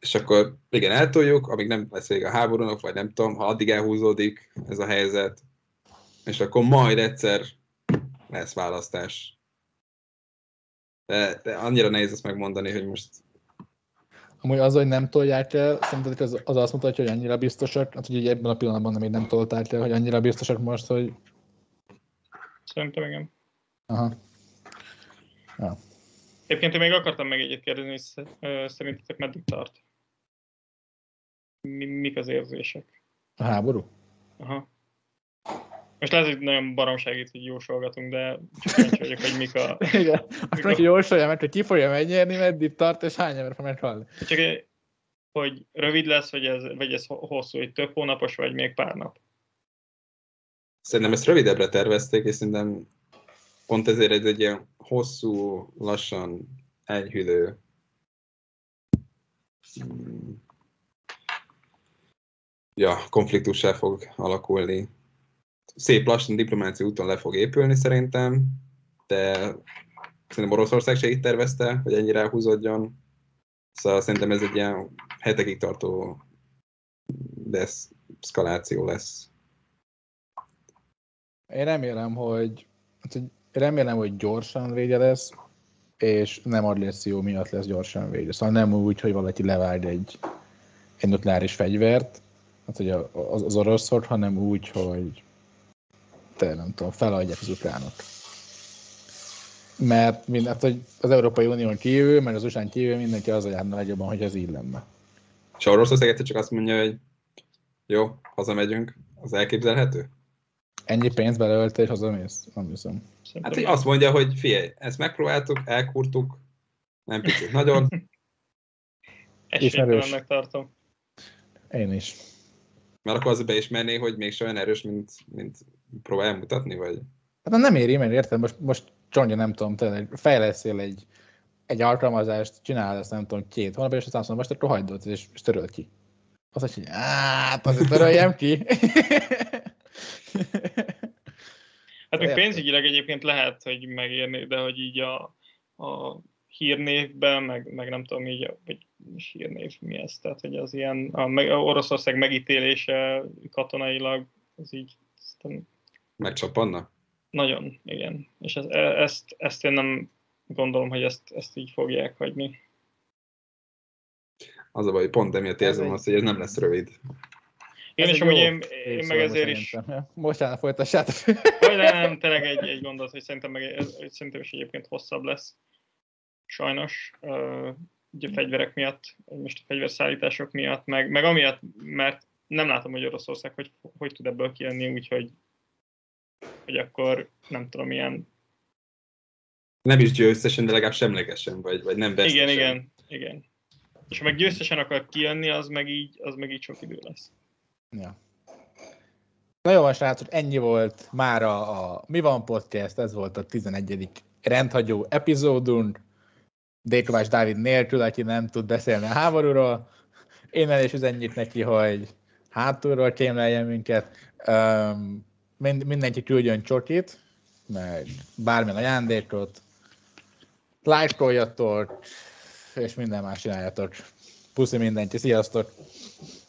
és akkor igen, eltoljuk, amíg nem lesz vége a háborúnak, vagy nem tudom, ha addig elhúzódik ez a helyzet, és akkor majd egyszer lesz választás. De, de annyira nehéz ezt megmondani, hogy most... Amúgy az, hogy nem tolják el, szerintetek az, az azt mutatja, hogy annyira biztosak, hát ugye ebben a pillanatban még nem tolták el, hogy annyira biztosak most, hogy... Szerintem igen. Aha. Ja. Egyébként én még akartam meg egyet kérdezni, hogy szerintetek meddig tart? Mi, mik az érzések? A háború? Aha. Most lehet, hogy nagyon baromságít, hogy jósolgatunk, de kíváncsi vagyok, hogy mik a... Igen, azt meg jósolja meg, hogy ki fogja megnyerni, meddig tart, és hány ember fog meghalni. Csak, hogy rövid lesz, vagy ez, vagy ez hosszú, hogy több hónapos, vagy még pár nap? Szerintem ezt rövidebbre tervezték, és szerintem pont ezért ez egy ilyen hosszú, lassan enyhülő... Ja, konfliktussá fog alakulni. Szép lassan diplomáciai úton le fog épülni szerintem, de szerintem Oroszország se így tervezte, hogy ennyire elhúzódjon. Szóval szerintem ez egy ilyen hetekig tartó deszkaláció lesz. Én remélem, hogy, remélem, hogy gyorsan vége lesz, és nem agresszió miatt lesz gyorsan vége. Szóval nem úgy, hogy valaki levág egy, egy nukleáris fegyvert, hát, hogy az, az oroszok, hanem úgy, hogy nem tudom, feladják az ukránok. Mert mindent, hogy az Európai Unión kívül, meg az u es á-n kívül mindenki az ajánlna legjobban, hogy ez így lenne. És Oroszország egyszer csak azt mondja, hogy jó, hazamegyünk, az elképzelhető? Ennyi pénzt beleölte, és hazamész? Nem hiszem. Hát így azt mondja, hogy figyelj, ezt megpróbáltuk, elkúrtuk, nem picit nagyon. Esélytelennek tartom. Én is. Mert akkor az beismerné, hogy mégsem olyan erős, mint, mint próbálja mutatni, vagy? Hát nem éri, mert érted, most, most csonja, nem tudom, te fejleszél egy, egy alkalmazást, csinálod ezt, nem tudom, két hónapban, és aztán azt mondom, most akkor hagyd ott, és, és töröld ki. Azt mondja, hogy hát azért töröljem ki. Hát még pénzügyileg egyébként lehet, hogy megérni, de hogy így a, a hírnévben, meg, meg nem tudom, így a, hírnév mi ez, tehát hogy az ilyen, a, a Oroszország megítélése katonailag, az így, aztán... Megcsapanna? Nagyon, igen. És ez, e, ezt, ezt én nem gondolom, hogy ezt, ezt így fogják hagyni. Az a baj, pont emiatt érzem egy... azt, hogy ez nem lesz rövid. Én is, amúgy én, én meg ezért is... Bocsánat, folytassátok. Vagy nem, tényleg egy, egy gondolat, hogy szerintem, meg, ez, szerintem is egyébként hosszabb lesz. Sajnos. Uh, ugye a fegyverek miatt, most a fegyverszállítások miatt, meg, meg amiatt, mert nem látom, hogy Oroszország hogy, hogy tud ebből kijönni, úgyhogy hogy akkor nem tudom, ilyen... Nem is győztesen, de legalább semlegesen vagy, vagy nem vesztesen. Igen, igen, igen. És ha meg győztesen akar kijönni, az meg így, az meg így sok idő lesz. Ja. Na jó van, srácok, ennyi volt mára a Mi Van Podcast, ez volt a tizenegyedik rendhagyó epizódunk. D. Kovács Dávid nélkül, aki nem tud beszélni a háborúról. Én el is üzenjük neki, hogy hátulról kémleljen minket. Um, Mindenki küldjön csokit, meg bármilyen ajándékot, lájkoljatok, és minden más csináljatok. Puszi mindenki, sziasztok!